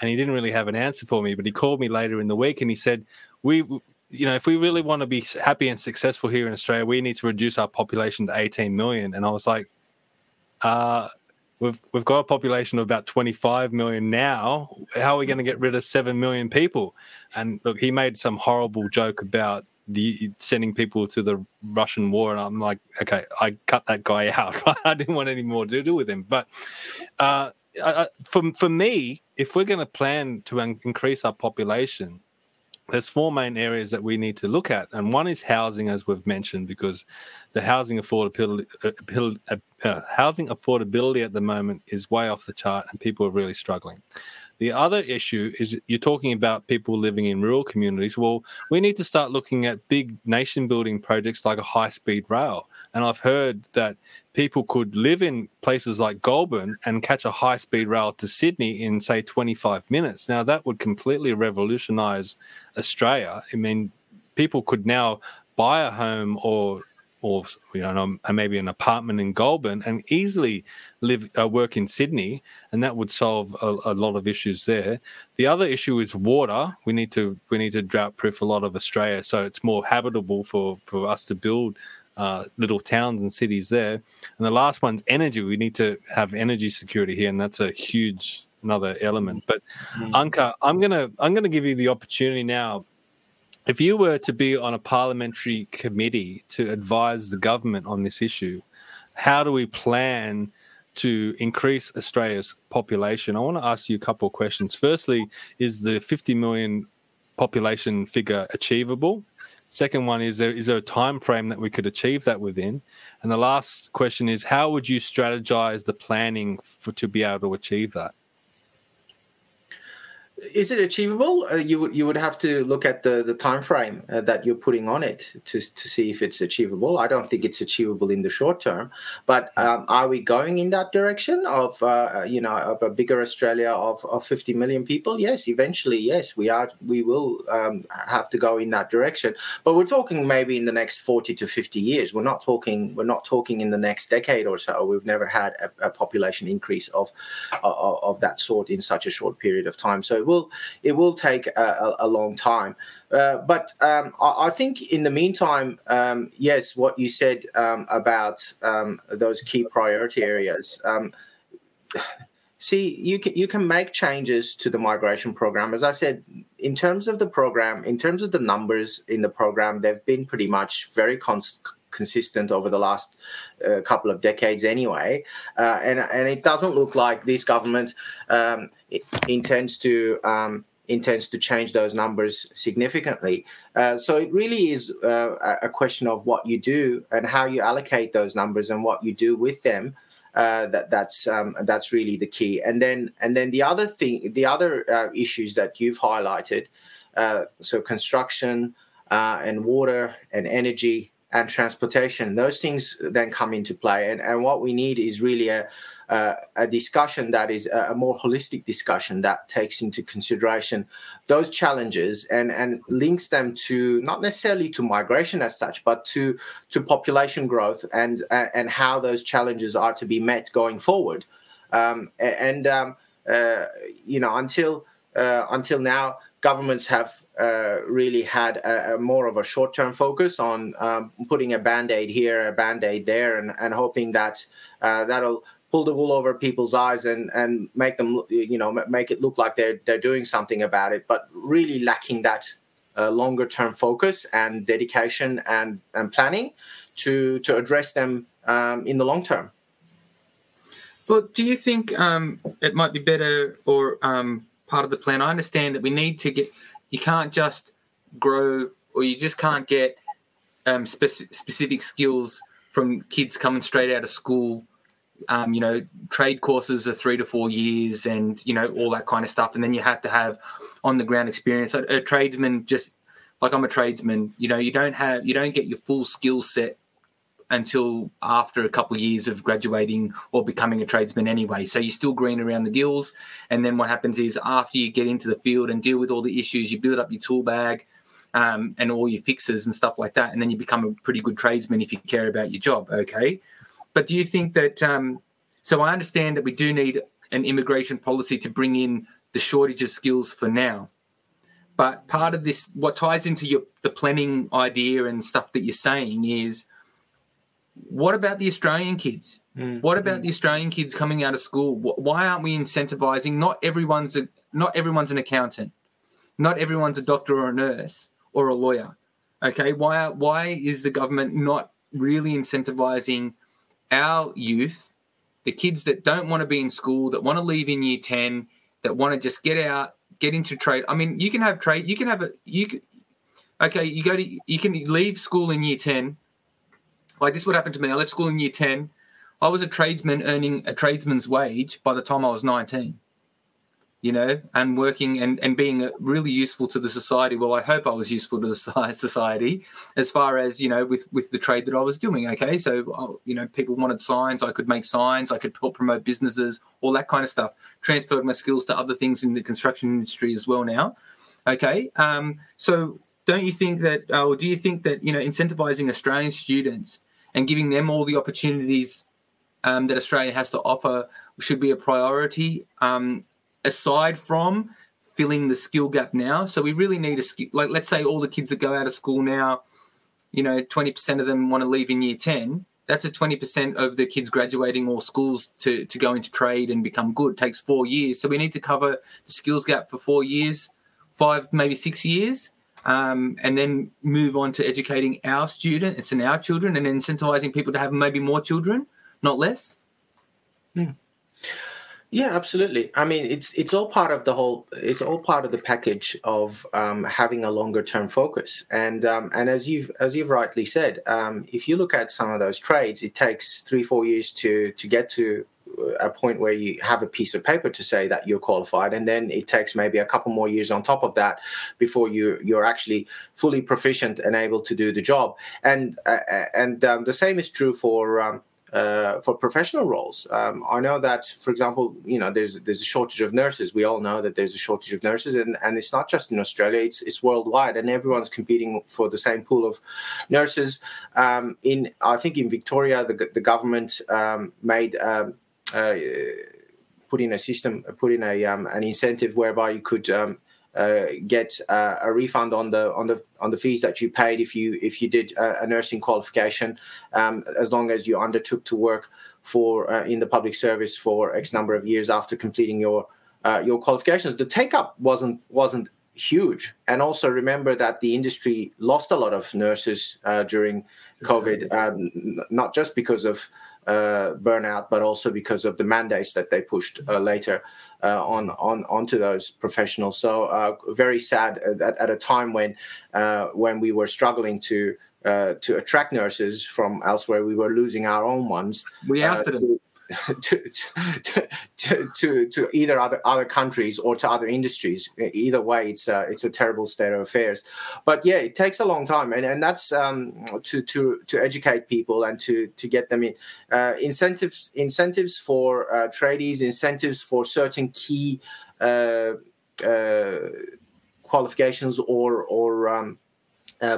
And he didn't really have an answer for me, but he called me later in the week and he said, if we really want to be happy and successful here in Australia, we need to reduce our population to 18 million. And I was like, we've got a population of about 25 million now. How are we going to get rid of 7 million people? And look, he made some horrible joke about sending people to the Russian war. And I'm like, okay, I cut that guy out. Right? I didn't want any more to do with him. But for me, if we're going to plan to increase our population, there's four main areas that we need to look at, and one is housing, as we've mentioned, because the housing affordability at the moment is way off the chart and people are really struggling. The other issue is you're talking about people living in rural communities. Well, we need to start looking at big nation-building projects like a high-speed rail, and I've heard that people could live in places like Goulburn and catch a high-speed rail to Sydney in, say, 25 minutes. Now, that would completely revolutionise Australia. I mean, people could now buy a home or maybe an apartment in Goulburn and easily work in Sydney, and that would solve a lot of issues there. The other issue is water. We need to drought-proof a lot of Australia so it's more habitable for us to build little towns and cities there. And the last one's energy. We need to have energy security here, and that's a huge another element. But Anka, I'm gonna give you the opportunity now. If you were to be on a parliamentary committee to advise the government on this issue, how do we plan to increase Australia's population? I want to ask you a couple of questions. Firstly, is the 50 million population figure achievable? Second one, is there a time frame that we could achieve that within? And the last question is, how would you strategize the planning to be able to achieve that? Is it achievable? You would have to look at the time frame that you're putting on it to see if it's achievable. I don't think it's achievable in the short term, but are we going in that direction of a bigger Australia of 50 million people? Yes, eventually, yes, we are. We will have to go in that direction, but we're talking maybe in the next 40 to 50 years. We're not talking in the next decade or so. We've never had a population increase of that sort in such a short period of time. So it will take a long time. But I think in the meantime, yes, what you said about those key priority areas. See, you can make changes to the migration program. As I said, in terms of the program, in terms of the numbers in the program, they've been pretty much very consistent over the last couple of decades anyway. And it doesn't look like this government intends to change those numbers significantly. So it really is a question of what you do and how you allocate those numbers and what you do with them. That's really the key. And then the other issues that you've highlighted, so construction and water and energy and transportation, those things then come into play. And what we need is really a discussion that is a more holistic discussion that takes into consideration those challenges and links them to not necessarily to migration as such, but to population growth and how those challenges are to be met going forward. Until now, governments have really had a more of a short-term focus on putting a Band-Aid here, a Band-Aid there, and hoping that that'll pull the wool over people's eyes and make them, make it look like they're doing something about it, but really lacking that longer-term focus and dedication and planning to address them in the long term. Well, do you think it might be better or part of the plan? I understand that we need to get, you can't just grow or you just can't get specific skills from kids coming straight out of school. Trade courses are 3 to 4 years and, all that kind of stuff. And then you have to have on-the-ground experience. A tradesman, just like I'm a tradesman, you don't get your full skill set until after a couple of years of graduating or becoming a tradesman anyway. So you're still green around the gills. And then what happens is after you get into the field and deal with all the issues, you build up your tool bag and all your fixes and stuff like that, and then you become a pretty good tradesman if you care about your job, okay? But do you think that so I understand that we do need an immigration policy to bring in the shortage of skills for now. But part of this, what ties into the planning idea and stuff that you're saying is, what about the Australian kids? What about the Australian kids coming out of school? Why aren't we incentivising? Not everyone's an accountant. Not everyone's a doctor or a nurse or a lawyer. Okay, why is the government not really incentivizing our youth, the kids that don't want to be in school, that want to leave in year 10, that want to just get out, get into trade? I mean, you can have trade. You can have a you. Can, okay, you go to you can leave school in year 10. Like this would happen to me. I left school in year 10. I was a tradesman earning a tradesman's wage by the time I was 19. You know, and working and being really useful to the society. Well, I hope I was useful to the society as far as, you know, with the trade that I was doing, okay? So, you know, people wanted signs. I could make signs. I could help promote businesses, all that kind of stuff. Transferred my skills to other things in the construction industry as well now, okay? So don't you think that, or do you think that, you know, incentivizing Australian students and giving them all the opportunities that Australia has to offer should be a priority, aside from filling the skill gap now? So we really need a skill, like let's say all the kids that go out of school now, you know, 20% of them want to leave in year 10. That's a 20% of the kids graduating all schools to go into trade and become good. It takes 4 years. So we need to cover the skills gap for 4 years, 5, maybe 6 years, and then move on to educating our students and our children and incentivizing people to have maybe more children, not less. Yeah. Yeah, absolutely. I mean, it's all part of the whole. It's all part of the package of having a longer term focus. And as you've rightly said, if you look at some of those trades, it takes 3-4 years to get to a point where you have a piece of paper to say that you're qualified, and then it takes maybe a couple more years on top of that before you're actually fully proficient and able to do the job. And the same is true for professional roles. I know that, for example, you know, there's a shortage of nurses. We all know that there's a shortage of nurses, and it's not just in Australia, it's worldwide, and everyone's competing for the same pool of nurses. I think in Victoria, the government put in an incentive whereby you could get a refund on the fees that you paid if you did a nursing qualification, as long as you undertook to work for in the public service for X number of years after completing your qualifications. The take up wasn't huge, and also remember that the industry lost a lot of nurses during COVID, not just because of burnout, but also because of the mandates that they pushed later onto those professionals. So very sad at a time when we were struggling to attract nurses from elsewhere. We were losing our own ones. We asked them to either other countries or to other industries. Either way, it's a terrible state of affairs. But yeah, it takes a long time, and that's to educate people and to get them in. Incentives for tradies, incentives for certain key qualifications or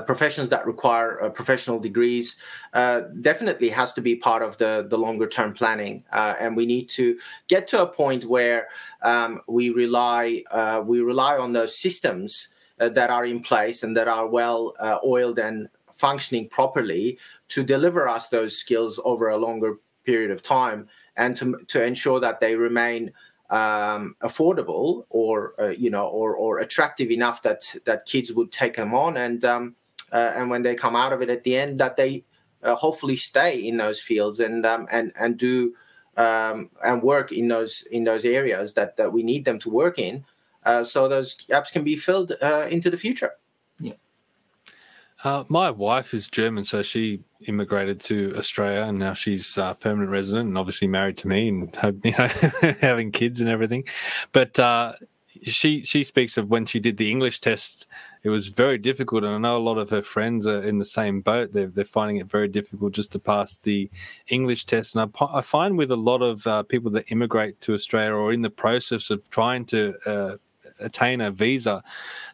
professions that require professional degrees definitely has to be part of the longer term planning, and we need to get to a point where we rely on those systems that are in place and that are well oiled and functioning properly to deliver us those skills over a longer period of time, and to ensure that they remain affordable or attractive enough that kids would take them on, and when they come out of it at the end, that they hopefully stay in those fields and do and work in those areas that we need them to work in, so those gaps can be filled into the future. Yeah. My wife is German, so she immigrated to Australia, and now she's a permanent resident and obviously married to me and having kids and everything. But she speaks of when she did the English test, it was very difficult. And I know a lot of her friends are in the same boat. They're finding it very difficult just to pass the English test. And I find with a lot of people that immigrate to Australia or in the process of trying to attain a visa,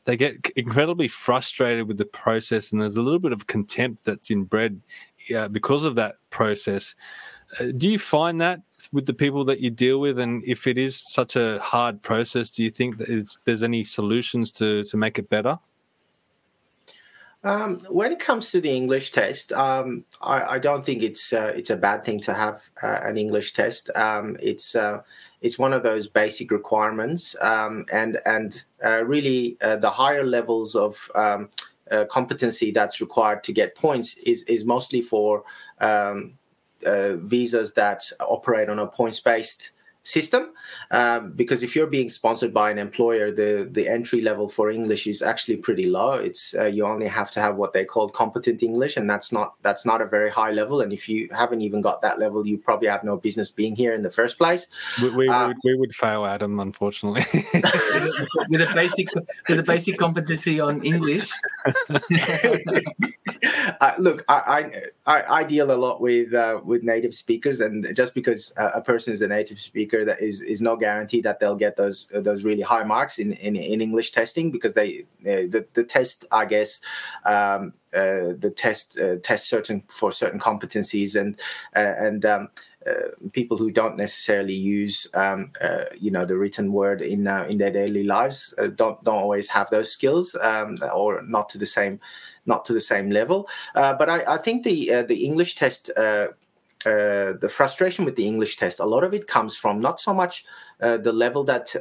they get incredibly frustrated with the process. And there's a little bit of contempt that's inbred because of that process. Do you find that with the people that you deal with? And if it is such a hard process, do you think that there's any solutions to make it better? When it comes to the English test, I don't think it's a bad thing to have an English test. It's one of those basic requirements, and really the higher levels of competency that's required to get points is mostly for visas that operate on a points-based system, because if you're being sponsored by an employer, the entry level for English is actually pretty low. It's you only have to have what they call competent English, and that's not a very high level. And if you haven't even got that level, you probably have no business being here in the first place. We would fail, Adam, unfortunately, with a basic competency on English. Look, I deal a lot with native speakers, and just because a person is a native speaker, that is no guarantee that they'll get those really high marks in English testing, because the test, I guess, tests certain competencies, and people who don't necessarily use the written word in their daily lives don't always have those skills, or not to the same level. But I think the English test. The frustration with the English test, a lot of it comes from not so much the level that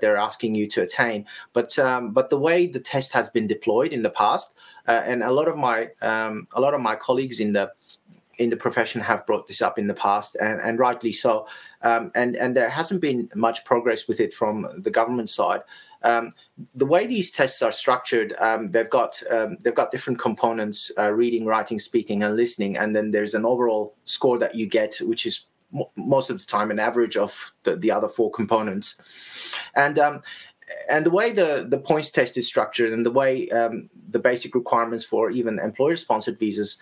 they're asking you to attain, but the way the test has been deployed in the past, and a lot of my colleagues in the profession have brought this up in the past, and rightly so, and there hasn't been much progress with it from the government side. The way these tests are structured, they've got different components: reading, writing, speaking, and listening. And then there's an overall score that you get, which is most of the time an average of the other four components. And the way the points test is structured, and the way the basic requirements for even employer-sponsored visas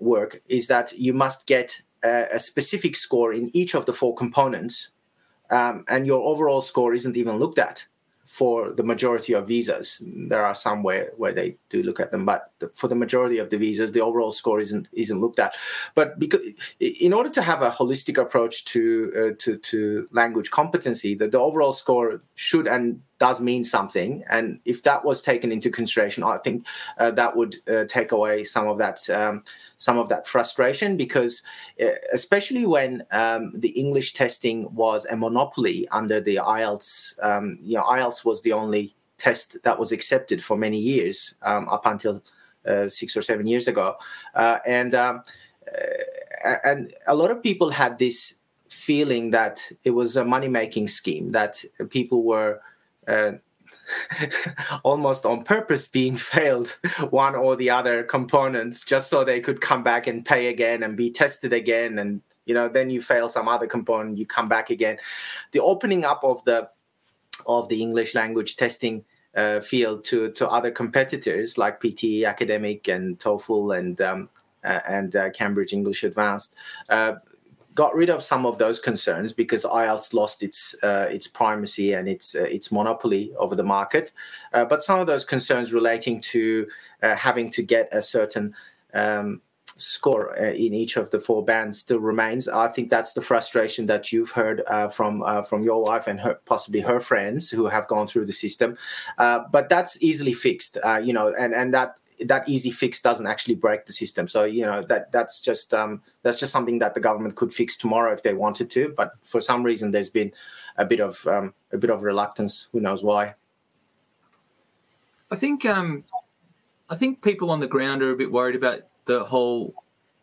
work, is that you must get a specific score in each of the four components, and your overall score isn't even looked at. For the majority of visas, there are some where they do look at them, but for the majority of the visas, the overall score isn't looked at. But because in order to have a holistic approach to language competency, the overall score should and does mean something. And if that was taken into consideration, I think that would take away some of that frustration, because especially when the English testing was a monopoly under the IELTS. IELTS was the only test that was accepted for many years, up until 6 or 7 years ago, and a lot of people had this feeling that it was a money-making scheme, that people were almost on purpose being failed one or the other components just so they could come back and pay again and be tested again, and then you fail some other component, you come back again. The opening up of the English language testing field to other competitors like PTE Academic and TOEFL and Cambridge English Advanced got rid of some of those concerns, because IELTS lost its primacy and its monopoly over the market. But some of those concerns relating to having to get a certain score in each of the four bands still remains. I think that's the frustration that you've heard from your wife and possibly her friends who have gone through the system. But that's easily fixed, and that easy fix doesn't actually break the system. So, that's just something that the government could fix tomorrow if they wanted to. But for some reason, there's been a bit of reluctance. Who knows why? I think people on the ground are a bit worried about the whole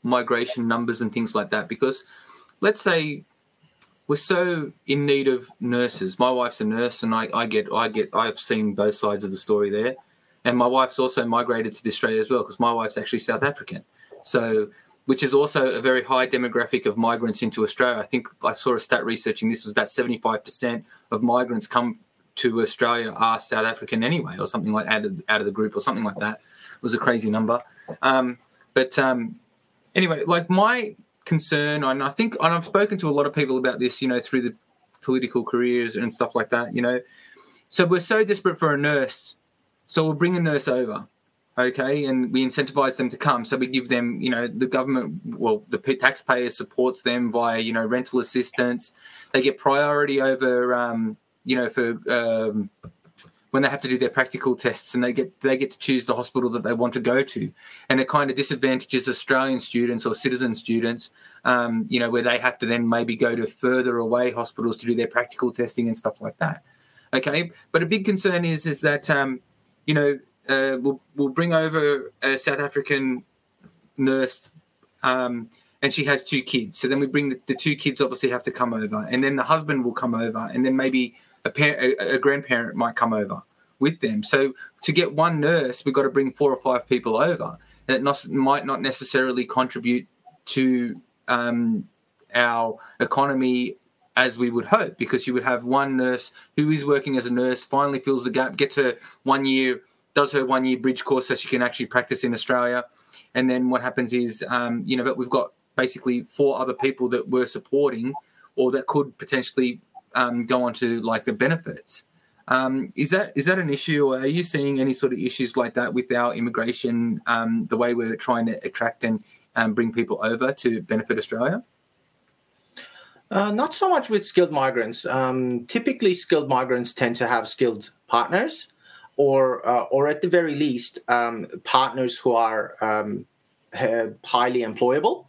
migration numbers and things like that, because let's say we're so in need of nurses. My wife's a nurse, and I've seen both sides of the story there. And my wife's also migrated to Australia as well, because my wife's actually South African, so which is also a very high demographic of migrants into Australia. I think I saw a stat researching this was about 75% of migrants come to Australia are South African anyway, or something like out of the group, or something like that. It was a crazy number. Anyway, like my concern, and I think, and I've spoken to a lot of people about this, you know, through the political careers and stuff like that, you know. So we're so desperate for a nurse, so we'll bring a nurse over, okay, and we incentivize them to come. So we give them, you know, the government, well, the taxpayer supports them via, you know, rental assistance. They get priority over, you know, for when they have to do their practical tests, and they get to choose the hospital that they want to go to. And it kind of disadvantages Australian students or citizen students, you know, where they have to then maybe go to further away hospitals to do their practical testing and stuff like that. Okay, but a big concern is that, you know, we'll bring over a South African nurse, and she has two kids. So then we bring the two kids obviously have to come over, and then the husband will come over, and then maybe a grandparent might come over with them. So to get one nurse, we've got to bring 4 or 5 people over, and it might not necessarily contribute to our economy as we would hope, because you would have one nurse who is working as a nurse, finally fills the gap, gets her 1 year, does her 1 year bridge course so she can actually practice in Australia. And then what happens is, you know, but we've got basically 4 other people that we're supporting or that could potentially go on to like the benefits. Is that an issue, or are you seeing any sort of issues like that with our immigration, the way we're trying to attract and bring people over to benefit Australia? Not so much with skilled migrants. Typically, skilled migrants tend to have skilled partners, or at the very least, partners who are highly employable.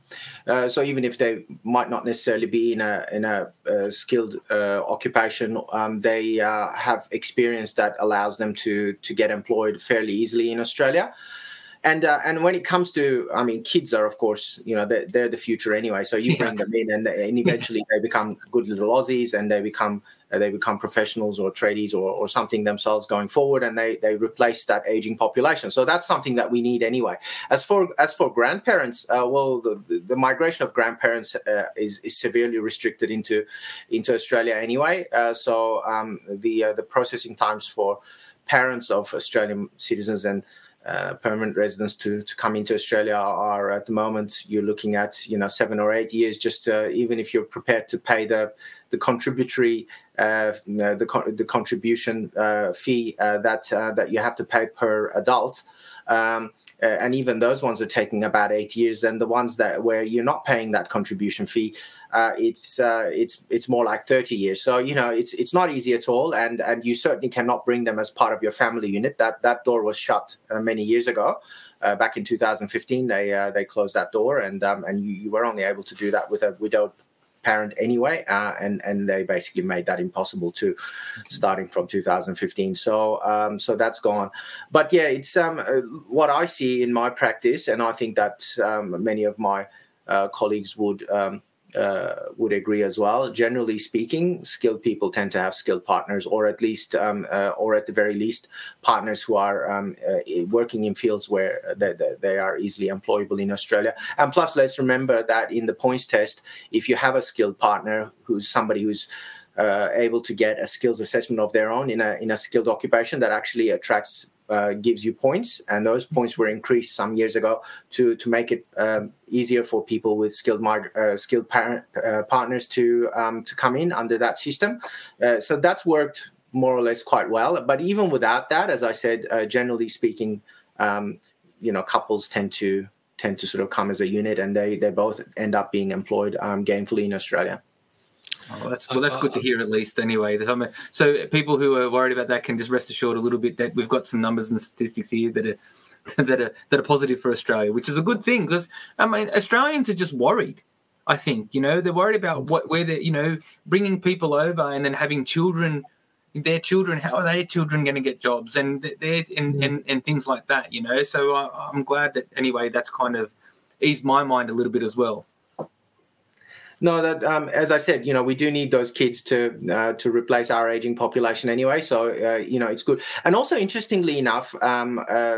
So even if they might not necessarily be in a skilled occupation, they have experience that allows them to get employed fairly easily in Australia. And when it comes to, I mean, kids are, of course, you know, they're the future anyway. So you bring them in, and eventually they become good little Aussies, and they become professionals or tradies or something themselves going forward, and they replace that aging population. So that's something that we need anyway. As for grandparents, well, the migration of grandparents is severely restricted into Australia anyway. The processing times for parents of Australian citizens and permanent residents to come into Australia are at the moment, you're looking at, you know, 7 or 8 years, just even if you're prepared to pay the contributory the contribution fee that you have to pay per adult, and even those ones are taking about 8 years. And the ones that where you're not paying that contribution fee, it's more like 30 years. So, you know, it's not easy at all, and you certainly cannot bring them as part of your family unit. That door was shut many years ago. Back in 2015, they closed that door, and you were only able to do that with a widowed parent anyway, and they basically made that impossible too, starting from 2015. So that's gone. But yeah, it's what I see in my practice, and I think that many of my colleagues would agree as well. Generally speaking, skilled people tend to have skilled partners, or at least, or at the very least, partners who are working in fields where they are easily employable in Australia. And plus, let's remember that in the points test, if you have a skilled partner who's somebody who's able to get a skills assessment of their own in a skilled occupation, that actually attracts gives you points, and those points were increased some years ago to make it easier for people with skilled partners to come in under that system. So that's worked more or less quite well. But even without that, as I said, generally speaking, you know, couples tend to sort of come as a unit, and they both end up being employed gainfully in Australia. Oh, that's good to hear, at least, anyway. So people who are worried about that can just rest assured a little bit that we've got some numbers and statistics here that are positive for Australia, which is a good thing, because, I mean, Australians are just worried, I think. You know, they're worried about where they're, you know, bringing people over and then having children, their children, how are their children going to get jobs and things like that, you know. So I'm glad that, anyway, that's kind of eased my mind a little bit as well. No, that as I said, you know, we do need those kids to replace our aging population anyway. So you know, it's good. And also, interestingly enough,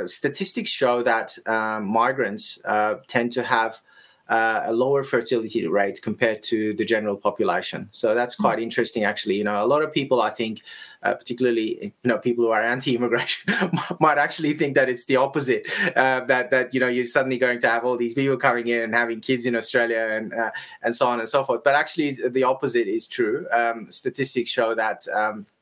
statistics show that migrants tend to have a lower fertility rate compared to the general population. So that's quite interesting, actually. You know, a lot of people, I think, particularly, you know, people who are anti-immigration might actually think that it's the opposite, that you know, you're suddenly going to have all these people coming in and having kids in Australia and so on and so forth. But actually, the opposite is true. Statistics show that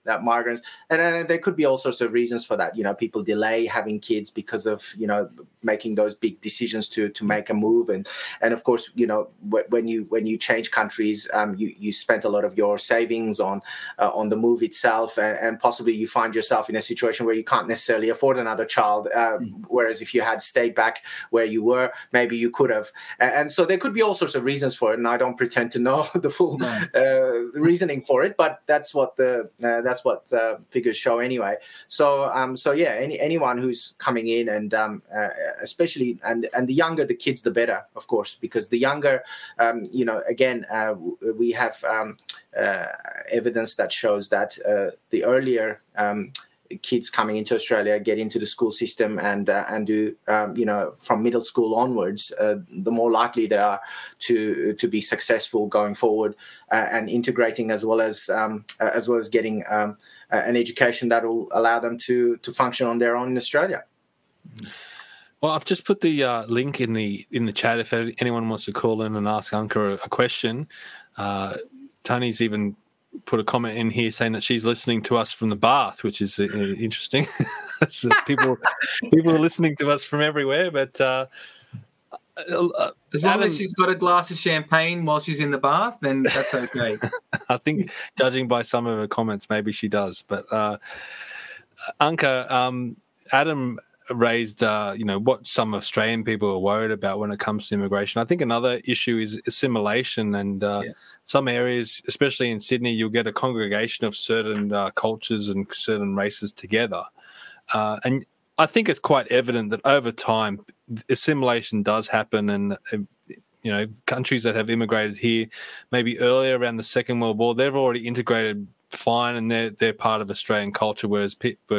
that migrants, and there could be all sorts of reasons for that. You know, people delay having kids because of, you know, making those big decisions to make a move, and of course, you know, when you change countries, you spent a lot of your savings on the move itself, and possibly you find yourself in a situation where you can't necessarily afford another child, whereas if you had stayed back where you were, maybe you could have. And so there could be all sorts of reasons for it, and I don't pretend to know the full reasoning for it, but that's what the figures show anyway. So yeah, anyone who's coming in, and especially and the younger the kids, the better, of course, because the younger, you know, again, we have evidence that shows that the earlier kids coming into Australia get into the school system and do, you know, from middle school onwards, the more likely they are to be successful going forward, and integrating, as well as getting an education that will allow them to function on their own in Australia. Well, I've just put the link in the chat if anyone wants to call in and ask Anka a question. Tony's even put a comment in here saying that she's listening to us from the bath, which is interesting. So people are listening to us from everywhere, but as long as she's got a glass of champagne while she's in the bath, then that's okay. I think, judging by some of her comments, maybe she does. But Anka, Adam raised, you know, what some Australian people are worried about when it comes to immigration. I think another issue is assimilation, and some areas, especially in Sydney, you'll get a congregation of certain cultures and certain races together. And I think it's quite evident that over time, assimilation does happen, and you know, countries that have immigrated here maybe earlier around the Second World War, they've already integrated fine, and they're part of Australian culture, whereas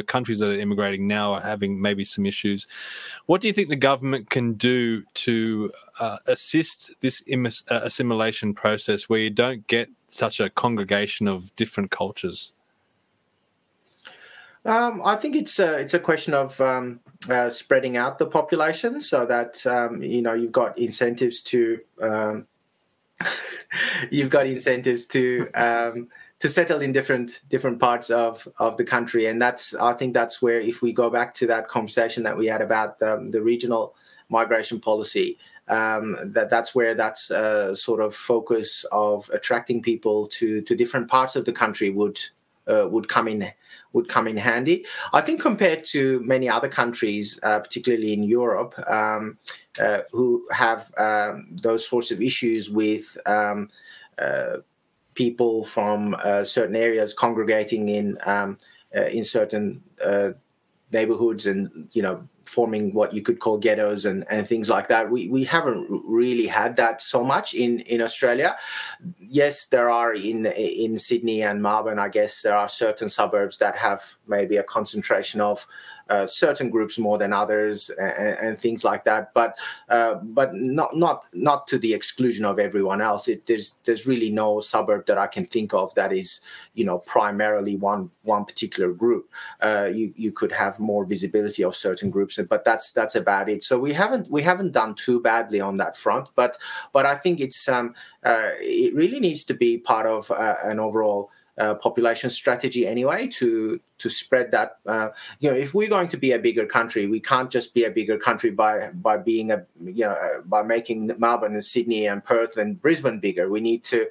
countries that are immigrating now are having maybe some issues. What do you think the government can do to assist this assimilation process where you don't get such a congregation of different cultures? I think it's a question of spreading out the population so that you know, you've got incentives to to settle in different parts of the country. And I think that's where, if we go back to that conversation that we had about the regional migration policy, that's where that's sort of focus of attracting people to different parts of the country would come in handy. I think compared to many other countries, particularly in Europe, who have those sorts of issues with people from certain areas congregating in certain neighborhoods, and you know, forming what you could call ghettos and things like that. We haven't really had that so much in Australia. Yes, there are in Sydney and Melbourne, I guess, there are certain suburbs that have maybe a concentration of certain groups more than others, and things like that, but not to the exclusion of everyone else. There's really no suburb that I can think of that is, you know, primarily one particular group. You could have more visibility of certain groups, but that's about it. So we haven't done too badly on that front, but I think it's it really needs to be part of an overall population strategy anyway to spread that. You know, if we're going to be a bigger country, we can't just be a bigger country by being by making Melbourne and Sydney and Perth and Brisbane bigger. We need to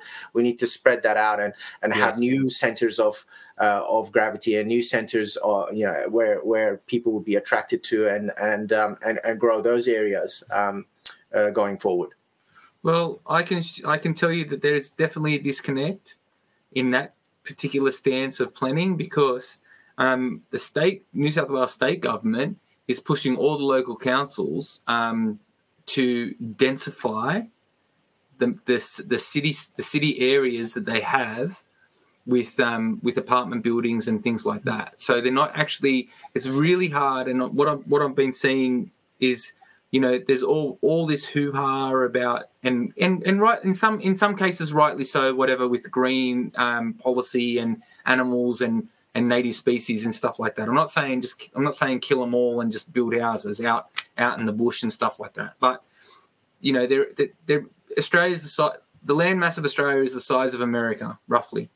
spread that out and have new centres of gravity and new centres, you know, where people will be attracted to and grow those areas going forward. Well, I can tell you that there is definitely a disconnect in that particular stance of planning, because the New South Wales state government is pushing all the local councils to densify the city areas that they have with apartment buildings and things like that. So they're not actually. It's really hard, and what I've been seeing is you know, there's all this hoo-ha about, and right, in some cases rightly so, whatever, with green policy and animals and native species and stuff like that. I'm not saying kill them all and just build houses out in the bush and stuff like that. But you know, the landmass of Australia is the size of America, roughly.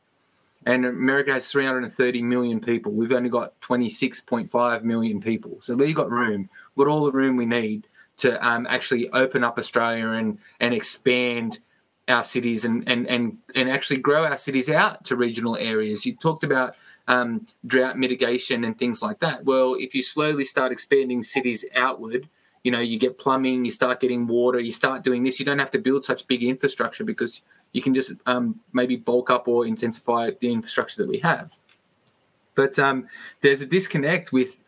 And America has 330 million people. We've only got 26.5 million people. So we've got room. We've got all the room we need to actually open up Australia and expand our cities and actually grow our cities out to regional areas. You talked about drought mitigation and things like that. Well, if you slowly start expanding cities outward, you know, you get plumbing, you start getting water, you start doing this. You don't have to build such big infrastructure because you can just maybe bulk up or intensify the infrastructure that we have. But there's a disconnect with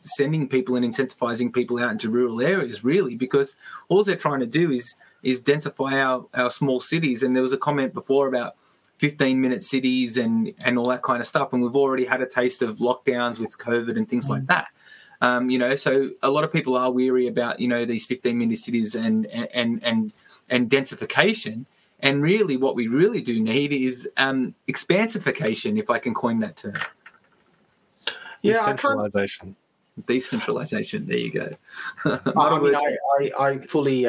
sending people and incentivizing people out into rural areas, really, because all they're trying to do is densify our small cities. And there was a comment before about 15-minute cities and all that kind of stuff. And we've already had a taste of lockdowns with COVID and things like that. You know, so a lot of people are weary about, you know, these 15-minute cities and densification. And really what we really do need is expansification, if I can coin that term. Yeah, decentralization. Decentralization, there you go. I fully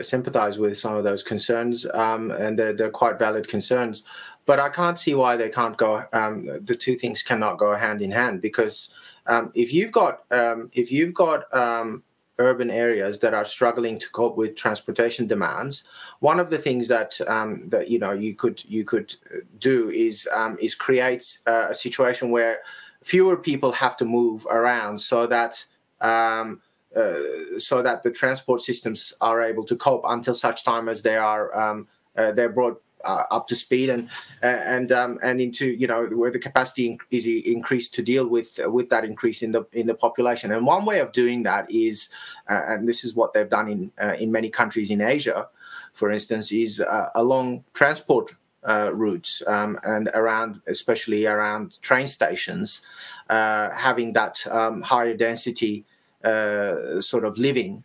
sympathize with some of those concerns, and they're quite valid concerns. But I can't see why they can't go. The two things cannot go hand in hand, because if you've got urban areas that are struggling to cope with transportation demands, one of the things that you know you could do is create a situation where fewer people have to move around, so that the transport systems are able to cope until such time as they are they're brought up to speed and into, you know, where the capacity is increased to deal with that increase in the population. And one way of doing that is, and this is what they've done in many countries in Asia, for instance, is along transport routes and around, especially around train stations, having that higher density sort of living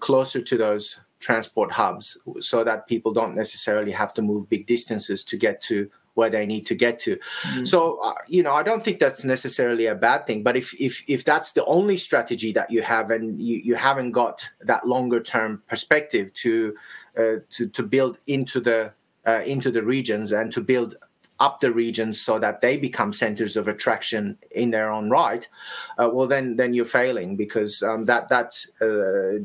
closer to those transport hubs, so that people don't necessarily have to move big distances to get to where they need to get to. Mm. So, you know, I don't think that's necessarily a bad thing. But if that's the only strategy that you have, and you haven't got that longer term perspective to build into the regions and to build up the regions so that they become centers of attraction in their own right, well, then you're failing, because that's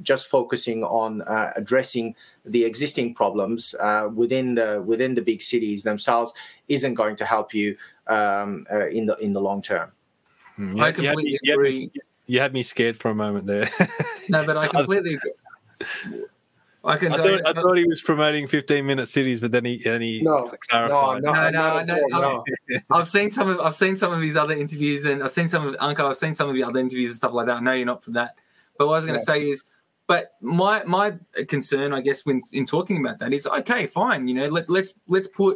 just focusing on addressing the existing problems within the big cities themselves isn't going to help you in the long term. Mm-hmm. I completely agree. You had me scared for a moment there. No, but I completely agree. I thought he was promoting 15-minute cities, but then he clarified. No. I've seen some of his other interviews, and I've seen some of the other interviews and stuff like that. I know you're not for that, but what I was going to say is, but my concern, I guess, when in talking about that is, okay, fine, you know, let's put,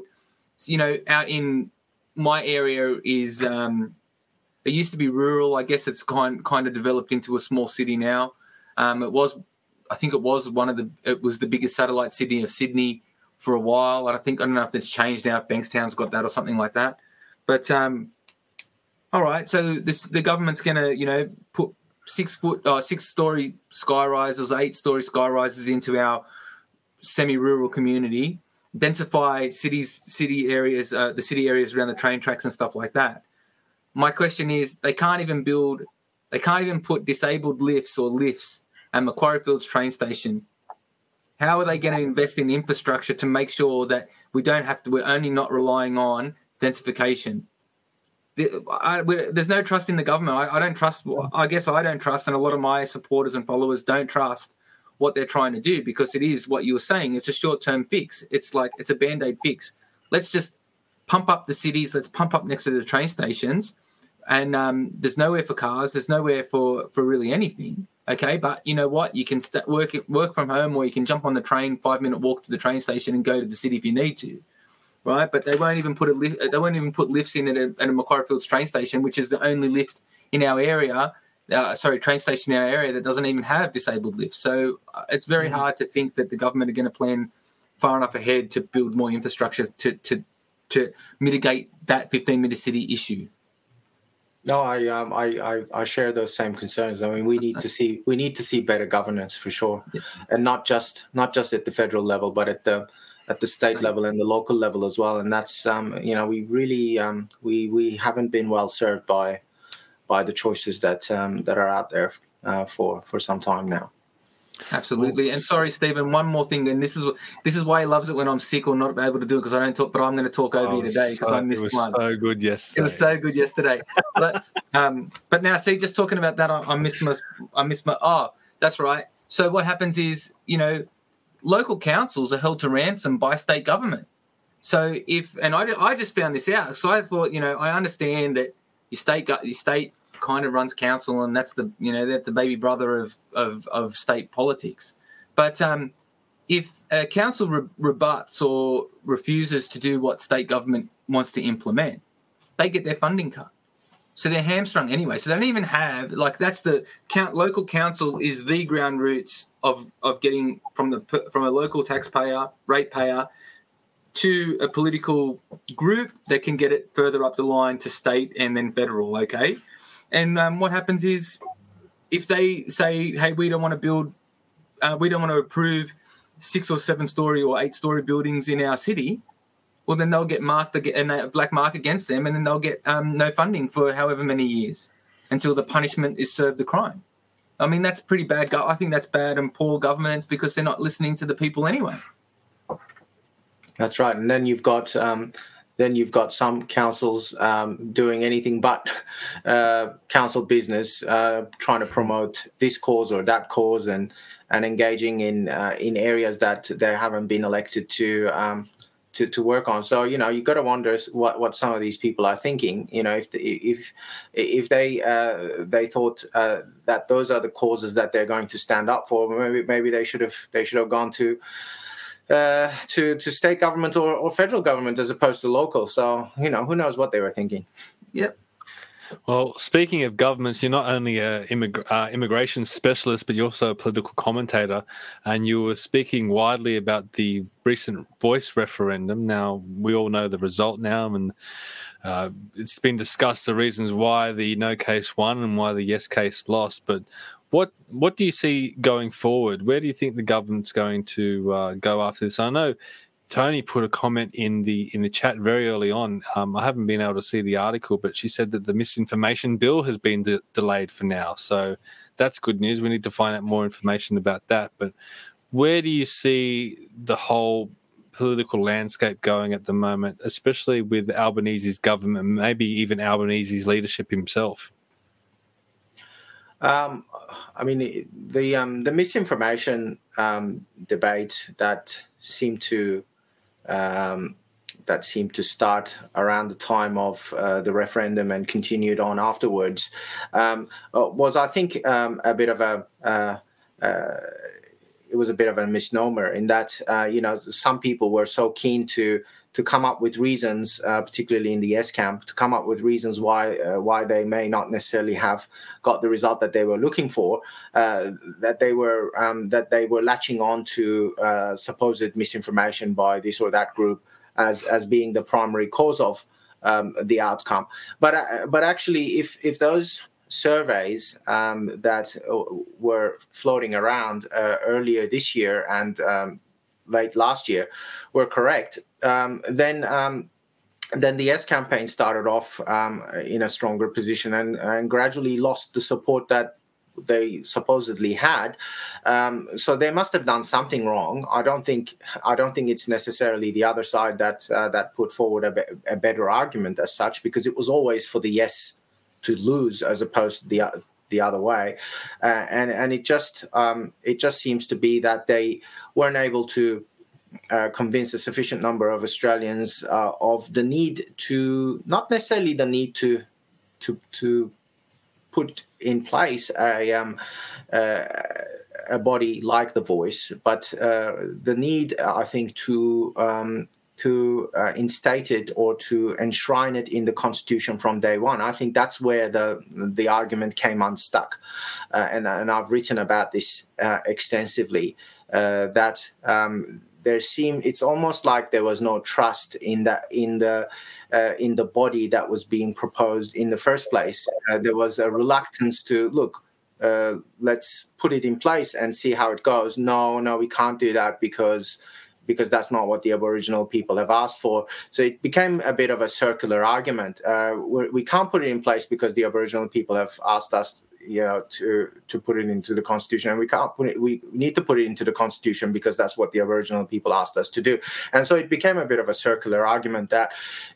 you know, out in my area is it used to be rural. I guess it's kind of developed into a small city now. It was the biggest satellite city of Sydney for a while. And I don't know if that's changed now, if Bankstown's got that or something like that. But all right, so the government's going to, you know, put 6-story sky rises, 8-story sky rises into our semi-rural community, densify the city areas around the train tracks and stuff like that. My question is, they can't even put disabled lifts or lifts and Macquarie Fields train station. How are they going to invest in infrastructure to make sure that we're only not relying on densification? There's no trust in the government. I don't trust, and a lot of my supporters and followers don't trust what they're trying to do, because it is what you were saying. It's a short-term fix. It's a Band-Aid fix. Let's just pump up the cities. Let's pump up next to the train stations. And there's nowhere for cars. There's nowhere for really anything. Okay, but you know what? You can work from home, or you can jump on the train, 5-minute walk to the train station, and go to the city if you need to, right? But they won't even put lifts in at a Macquarie Fields train station, which is the only lift in our area, train station in our area that doesn't even have disabled lifts. So it's very hard to think that the government are going to plan far enough ahead to build more infrastructure to mitigate that 15-minute city issue. No, I share those same concerns. I mean, we need to see better governance for sure, and not just at the federal level, but at the state level and the local level as well. And that's we really we haven't been well served by the choices that are out there for some time now. Absolutely. And sorry, Stephen, one more thing. And this is why he loves it when I'm sick or not able to do it, because I don't talk, but I'm going to talk over you today because I missed one. It was so good yesterday. But now, see, just talking about that, I missed my, oh, that's right. So what happens is, local councils are held to ransom by state government. So I just found this out. So I thought, I understand that your state kind of runs council, and that's the that's the baby brother of state politics. But if a council rebuts or refuses to do what state government wants to implement, they get their funding cut. So they're hamstrung anyway. So they don't even have local council is the ground roots of getting from a local taxpayer ratepayer to a political group that can get it further up the line to state and then federal. Okay. And what happens is, if they say, "Hey, we don't want to approve 6 or 7 story or 8 story buildings in our city," well, then they'll get marked and a black mark against them, and then they'll get no funding for however many years until the punishment is served the crime. I mean, that's pretty bad. I think that's bad and poor governance because they're not listening to the people anyway. That's right, and then you've got. Then you've got some councils doing anything but council business, trying to promote this cause or that cause, and engaging in areas that they haven't been elected to work on. So you got to wonder what some of these people are thinking. If they thought that those are the causes that they're going to stand up for, maybe they should have gone to state government or federal government as opposed to local. So, who knows what they were thinking. Yep. Well, speaking of governments, you're not only an immigration specialist, but you're also a political commentator, and you were speaking widely about the recent voice referendum. Now, we all know the result now, and it's been discussed the reasons why the no case won and why the yes case lost, but what do you see going forward? Where do you think the government's going to go after this? I know Tony put a comment in the chat very early on. I haven't been able to see the article, but she said that the misinformation bill has been delayed for now. So that's good news. We need to find out more information about that. But where do you see the whole political landscape going at the moment, especially with Albanese's government, maybe even Albanese's leadership himself? I mean, the misinformation debate that seemed to start around the time of the referendum and continued on afterwards was, I think, a bit of a misnomer in that some people were so keen to come up with reasons, particularly in the yes camp, to come up with reasons why they may not necessarily have got the result that they were looking for, that they were latching on to supposed misinformation by this or that group as being the primary cause of the outcome. But actually, if those surveys that were floating around earlier this year and late last year were correct, then the Yes campaign started off in a stronger position and gradually lost the support that they supposedly had. So they must have done something wrong. I don't think it's necessarily the other side that put forward a better argument as such, because it was always for the yes to lose as opposed to the other way, and it just seems to be that they weren't able to convince a sufficient number of Australians of the need to, not necessarily the need to put in place a body like the Voice, but the need, I think, to to instate it or to enshrine it in the Constitution from day one. I think that's where the argument came unstuck. And I've written about this extensively, that it's almost like there was no trust in the body that was being proposed in the first place. There was a reluctance to look. Let's put it in place and see how it goes. No, we can't do that because that's not what the Aboriginal people have asked for. So it became a bit of a circular argument. We can't put it in place because the Aboriginal people have asked us, to put it into the Constitution, and we can't put it. We need to put it into the Constitution because that's what the Aboriginal people asked us to do. And so it became a bit of a circular argument that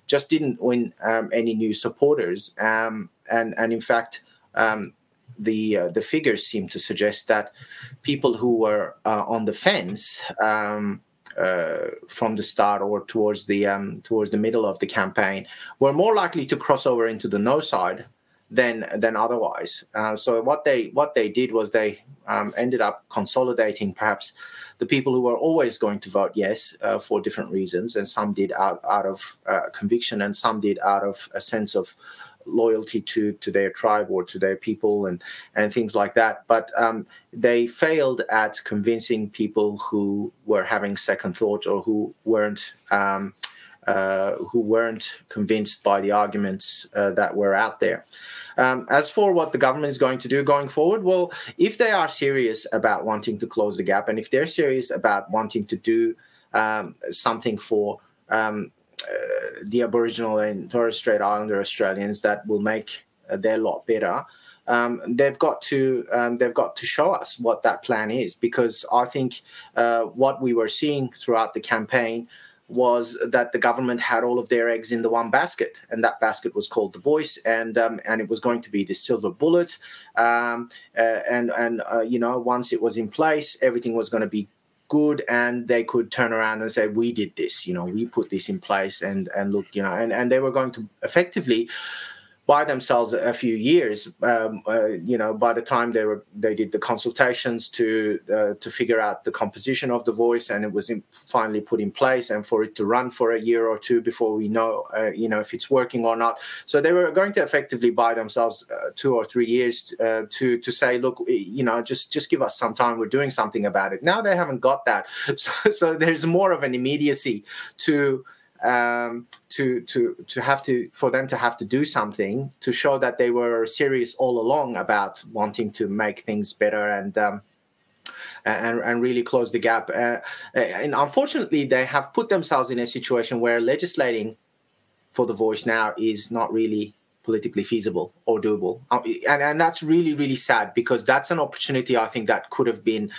just didn't win any new supporters. And in fact, the figures seem to suggest that people who were on the fence from the start or towards the middle of the campaign were more likely to cross over into the no side than otherwise. So what they did was they ended up consolidating perhaps the people who were always going to vote yes for different reasons, and some did out of conviction and some did out of a sense of loyalty to their tribe or to their people and things like that. But they failed at convincing people who were having second thoughts or who weren't convinced by the arguments that were out there. As for what the government is going to do going forward, well, if they are serious about wanting to close the gap and if they're serious about wanting to do something for the Aboriginal and Torres Strait Islander Australians that will make their lot better, they've got to show us what that plan is, because I think what we were seeing throughout the campaign was that the government had all of their eggs in the one basket, and that basket was called the Voice, and it was going to be the silver bullet, once it was in place, everything was going to be good, and they could turn around and say, we did this, we put this in place, and look, and they were going to effectively buy themselves a few years, by the time they did the consultations to figure out the composition of the Voice, and it was finally put in place, and for it to run for a year or two before we know, if it's working or not. So they were going to effectively buy themselves 2 or 3 years to say, look, just give us some time. We're doing something about it. Now they haven't got that. So there's more of an immediacy for them to have to do something to show that they were serious all along about wanting to make things better and really close the gap. And unfortunately, they have put themselves in a situation where legislating for the Voice now is not really politically feasible or doable, and that's really, really sad, because that's an opportunity I think that could have been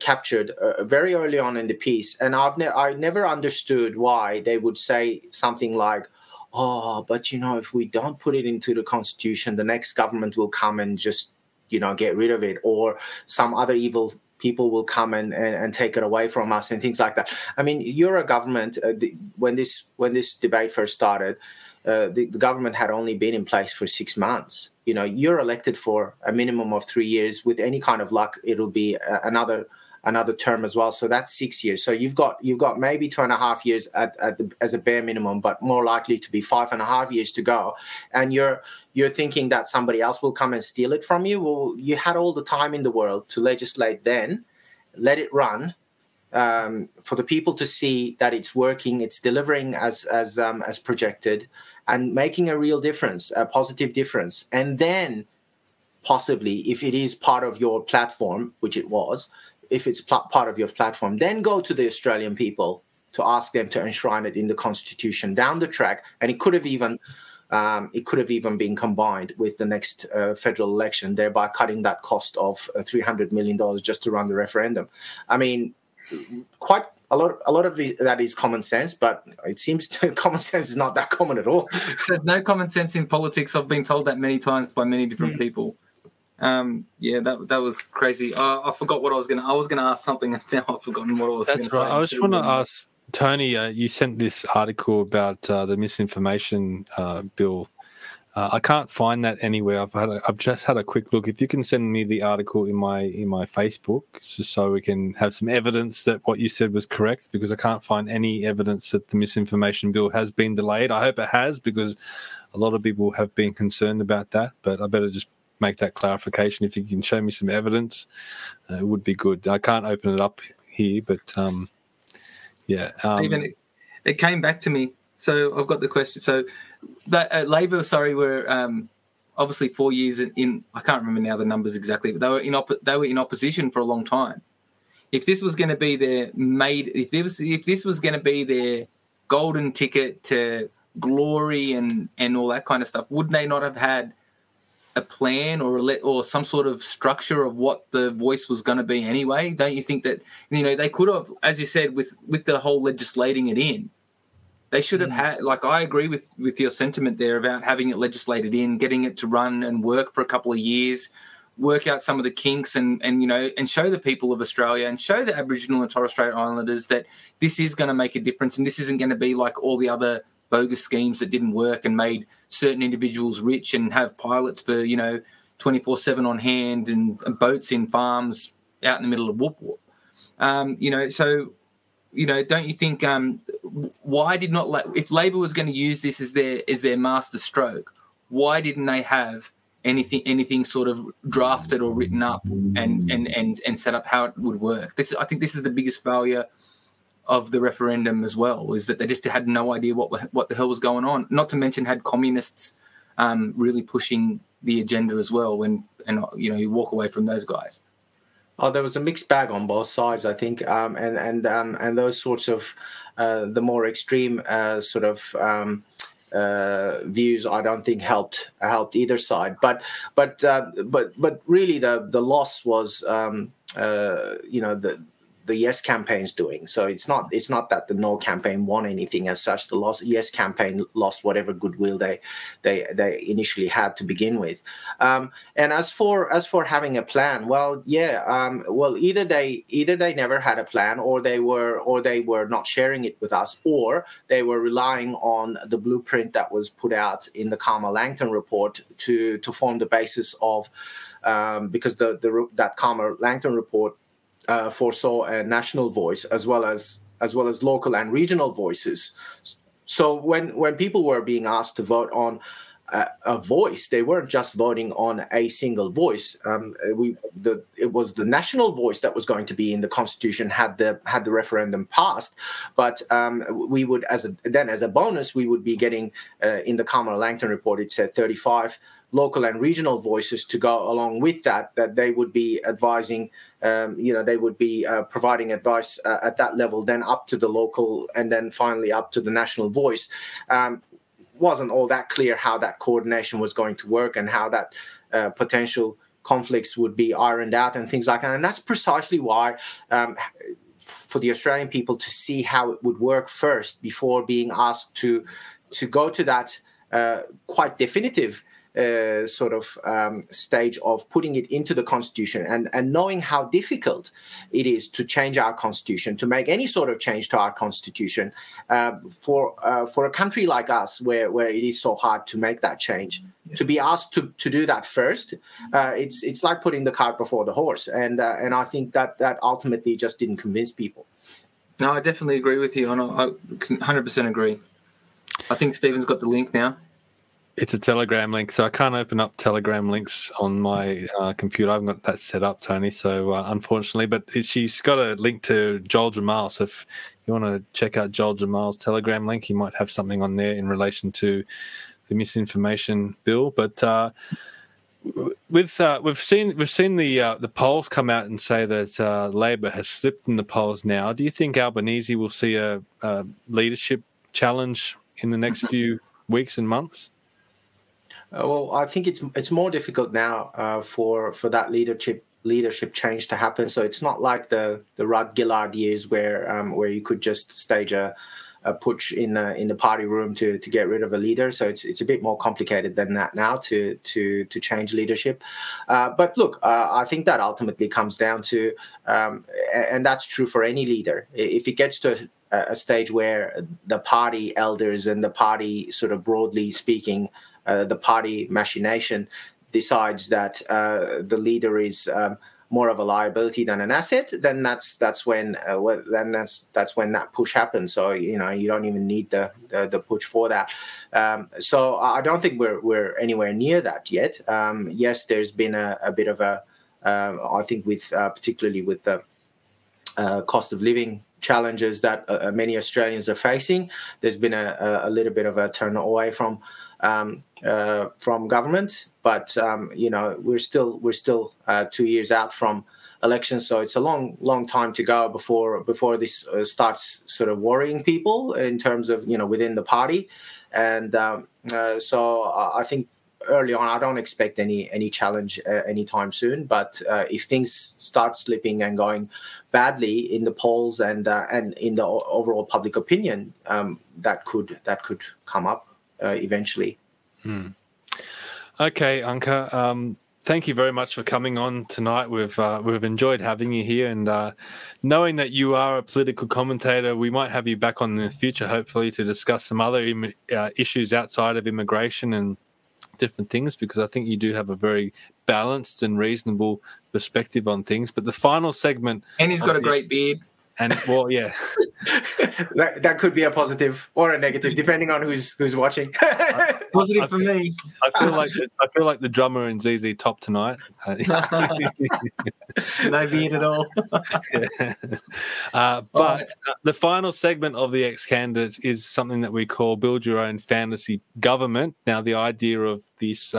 captured very early on in the piece. And I never understood why they would say something like, oh, but if we don't put it into the Constitution, the next government will come and just get rid of it, or some other evil people will come and take it away from us and things like that. I mean, you're a government, when this debate first started, the government had only been in place for 6 months. You're elected for a minimum of 3 years. With any kind of luck, it'll be another term as well. So that's 6 years. So you've got maybe 2.5 years as a bare minimum, but more likely to be 5.5 years to go. And you're thinking that somebody else will come and steal it from you. Well, you had all the time in the world to legislate then, let it run, for the people to see that it's working, it's delivering as projected, and making a real difference, a positive difference. And then possibly, if it is part of your platform, which it was, if it's part of your platform, then go to the Australian people to ask them to enshrine it in the Constitution down the track. And it could have even been combined with the next federal election, thereby cutting that cost of $300 million just to run the referendum. I mean, quite a lot of that is common sense, but it seems common sense is not that common at all. There's no common sense in politics. I've been told that many times by many different people. That was crazy. I forgot what I was going to... I was going to ask something, and now I've forgotten what I was going to say. That's right. I was trying to ask, Tony, you sent this article about the misinformation bill I can't find that anywhere. I've just had a quick look. If you can send me the article in my Facebook, just so we can have some evidence that what you said was correct, because I can't find any evidence that the misinformation bill has been delayed. I hope it has, because a lot of people have been concerned about that. But I better just make that clarification. If you can show me some evidence, it would be good. I can't open it up here, but yeah. Stephen, it came back to me. So I've got the question. So Labor, were obviously 4 years in. I can't remember now the numbers exactly, but they were in opposition for a long time. If this was going to be their golden ticket to glory and all that kind of stuff, would they not have had a plan or some sort of structure of what the voice was going to be anyway? Don't you think that they could have, as you said, with the whole legislating it in? They should have had, I agree with your sentiment there about having it legislated in, getting it to run and work for a couple of years, work out some of the kinks and show the people of Australia and show the Aboriginal and Torres Strait Islanders that this is going to make a difference and this isn't going to be like all the other bogus schemes that didn't work and made certain individuals rich and have pilots for, 24/7 on hand and boats in farms out in the middle of Whoop Whoop. Don't you think? Why did not if Labor was going to use this as their master stroke? Why didn't they have anything sort of drafted or written up and set up how it would work? I think this is the biggest failure of the referendum as well, is that they just had no idea what the hell was going on. Not to mention had communists really pushing the agenda as well. When you walk away from those guys. Oh, there was a mixed bag on both sides, I think, and those sorts of the more extreme sort of views, I don't think helped either side. But really, the loss was the Yes campaign's doing. So it's not that the No campaign won anything as such. Yes campaign lost whatever goodwill they initially had to begin with. And as for having a plan, either they never had a plan, or they were not sharing it with us, or they were relying on the blueprint that was put out in the Calma Langton report to form the basis of, because that Calma Langton report foresaw a national voice as well as local and regional voices. So when people were being asked to vote on a voice, they weren't just voting on a single voice. It was the national voice that was going to be in the constitution had the referendum passed. But we would, as a bonus, we would be getting in the Calma Langton report, it said 35. Local and regional voices to go along with that they would be advising, they would be providing advice at that level, then up to the local, and then finally up to the national voice. Wasn't all that clear how that coordination was going to work and how that potential conflicts would be ironed out and things like that. And that's precisely why for the Australian people to see how it would work first before being asked to go to that quite definitive stage of putting it into the constitution and knowing how difficult it is to change our constitution, to make any sort of change to our constitution for a country like us where it is so hard to make that change. Yeah. To be asked to do that first, it's like putting the cart before the horse, and I think that ultimately just didn't convince people. No, I definitely agree with you, and I 100% agree. I think Stephen's got the link now. It's a Telegram link, so I can't open up Telegram links on my computer. I haven't got that set up, Tony, so unfortunately. But she's got a link to Joel Jamal, so if you want to check out Joel Jamal's Telegram link, he might have something on there in relation to the misinformation bill. But we've seen the polls come out and say that Labor has slipped in the polls now. Do you think Albanese will see a leadership challenge in the next few weeks and months? Well, I think it's more difficult now for that leadership change to happen. So it's not like the Rudd Gillard years where you could just stage a putsch in the party room to get rid of a leader. So it's a bit more complicated than that now to change leadership. But look, I think that ultimately comes down to, and that's true for any leader. If it gets to a stage where the party elders and the party sort of broadly speaking the party machination decides that the leader is more of a liability than an asset, then that's when that push happens. So you don't even need the push for that. So I don't think we're anywhere near that yet. Yes, there's been a bit of a I think with particularly with the cost of living challenges that many Australians are facing. There's been a little bit of a turn away from government, but we're still 2 years out from elections, so it's a long time to go before this starts sort of worrying people in terms of within the party, and so I think early on I don't expect any challenge anytime soon. But if things start slipping and going badly in the polls and in the overall public opinion, that could come up eventually. Okay, Anka, thank you very much for coming on tonight. We've enjoyed having you here, and knowing that you are a political commentator, we might have you back on in the future, hopefully, to discuss some other issues outside of immigration and different things, because I think you do have a very balanced and reasonable perspective on things. But the final segment, and he's got a great beard. And well, yeah, that could be a positive or a negative, depending on who's watching. Positive for me. I feel like the drummer in ZZ Top tonight. No beard at all. Yeah. But the final segment of the ExCandidates is something that we call "Build Your Own Fantasy Government." Now, the idea of this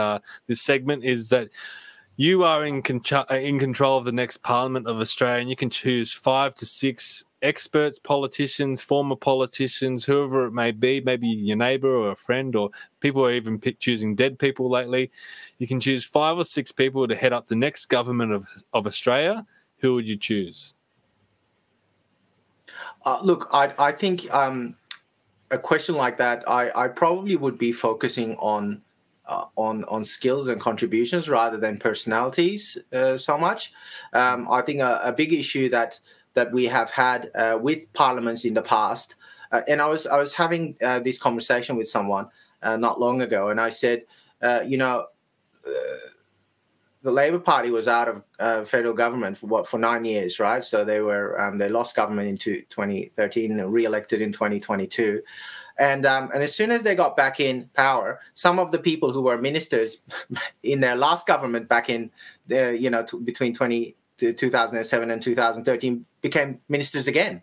segment is that you are in control of the next Parliament of Australia, and you can choose 5 to 6 experts, politicians, former politicians, whoever it may be, maybe your neighbour or a friend, or people are even choosing dead people lately. You can choose 5 or 6 people to head up the next government of Australia. Who would you choose? Look, I think a question like that, I probably would be focusing on skills and contributions rather than personalities so much. I think a big issue that we have had with parliaments in the past, and I was having this conversation with someone not long ago, and I said, the Labor Party was out of federal government for 9 years, right? So they lost government in 2013 and re-elected in 2022. And as soon as they got back in power, some of the people who were ministers in their last government back in the, between 2007 and 2013 became ministers again.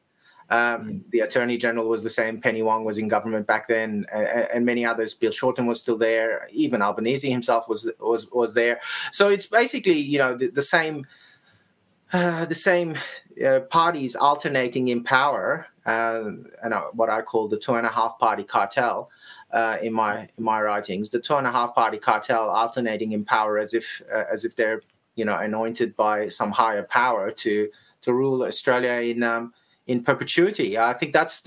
The Attorney General was the same. Penny Wong was in government back then, and many others. Bill Shorten was still there. Even Albanese himself was there. So it's basically the same. The same parties alternating in power, and what I call the 2.5 party cartel in my writings. The 2.5 party cartel alternating in power as if they're anointed by some higher power to rule Australia in perpetuity. I think that's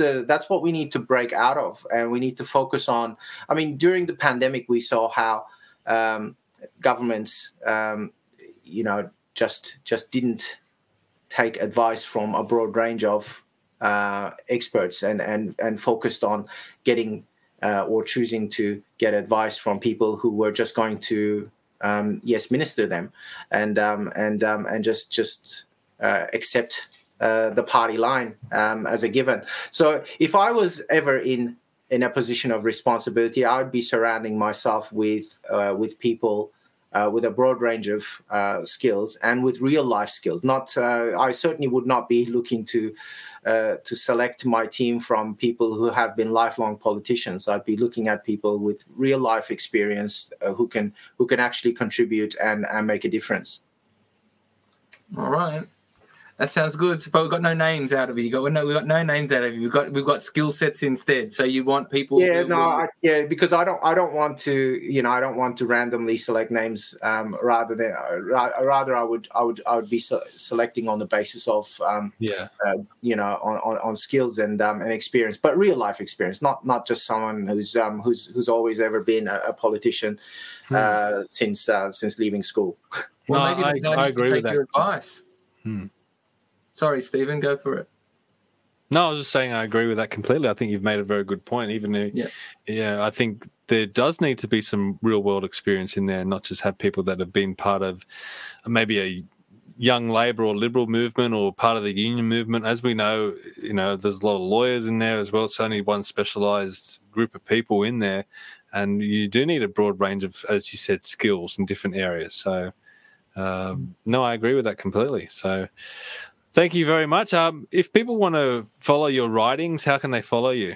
what we need to break out of, and we need to focus on. I mean, during the pandemic, we saw how governments, just didn't take advice from a broad range of experts and focused on getting or choosing to get advice from people who were just going to minister them and just accept the party line as a given. So if I was ever in a position of responsibility, I would be surrounding myself with people. With a broad range of skills and with real life skills. I certainly would not be looking to select my team from people who have been lifelong politicians. I'd be looking at people with real life experience who can actually contribute and make a difference. All right, that sounds good. But we've got no names out of you. We've got skill sets instead. So you want people? Yeah, because I don't want to. I don't want to randomly select names. Rather, I would be selecting on the basis of on skills and experience, but real life experience, not just someone who's always ever been a politician since leaving school. Well, no, maybe I agree with that. Your advice. Sorry, Stephen, go for it. No, I was just saying I agree with that completely. I think you've made a very good point. I think there does need to be some real world experience in there, and not just have people that have been part of maybe a young Labor or Liberal movement or part of the union movement. As we know, you know, there's a lot of lawyers in there as well. It's only one specialised group of people in there, and you do need a broad range of, as you said, skills in different areas. So, no, I agree with that completely. So, thank you very much. If people want to follow your writings, how can they follow you?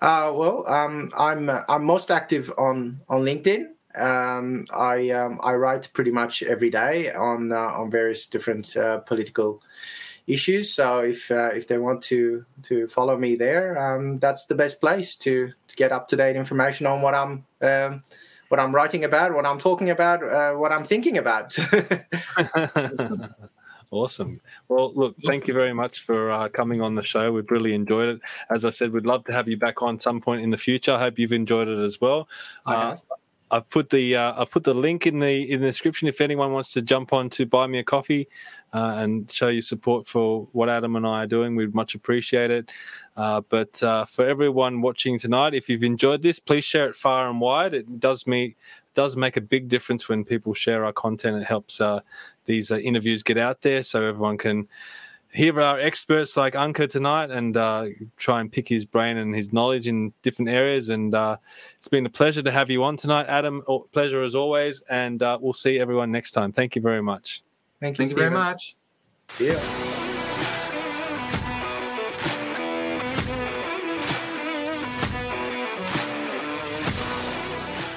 I'm most active on LinkedIn. I write pretty much every day on various different political issues. So if they want to follow me there, that's the best place to get up to date information on what I'm writing about, what I'm talking about, what I'm thinking about. Awesome. Well, look, thank you very much for coming on the show. We've really enjoyed it. As I said, we'd love to have you back on some point in the future. I hope you've enjoyed it as well. I've put the link in the description if anyone wants to jump on to buy me a coffee and show your support for what Adam and I are doing. We'd much appreciate it. But for everyone watching tonight, if you've enjoyed this, please share it far and wide. It does make a big difference when people share our content. It helps these interviews get out there so everyone can hear our experts like Anka tonight and try and pick his brain and his knowledge in different areas. And it's been a pleasure to have you on tonight, Adam. Pleasure as always. And we'll see everyone next time. Thank you very much. Thank you very much. Yeah.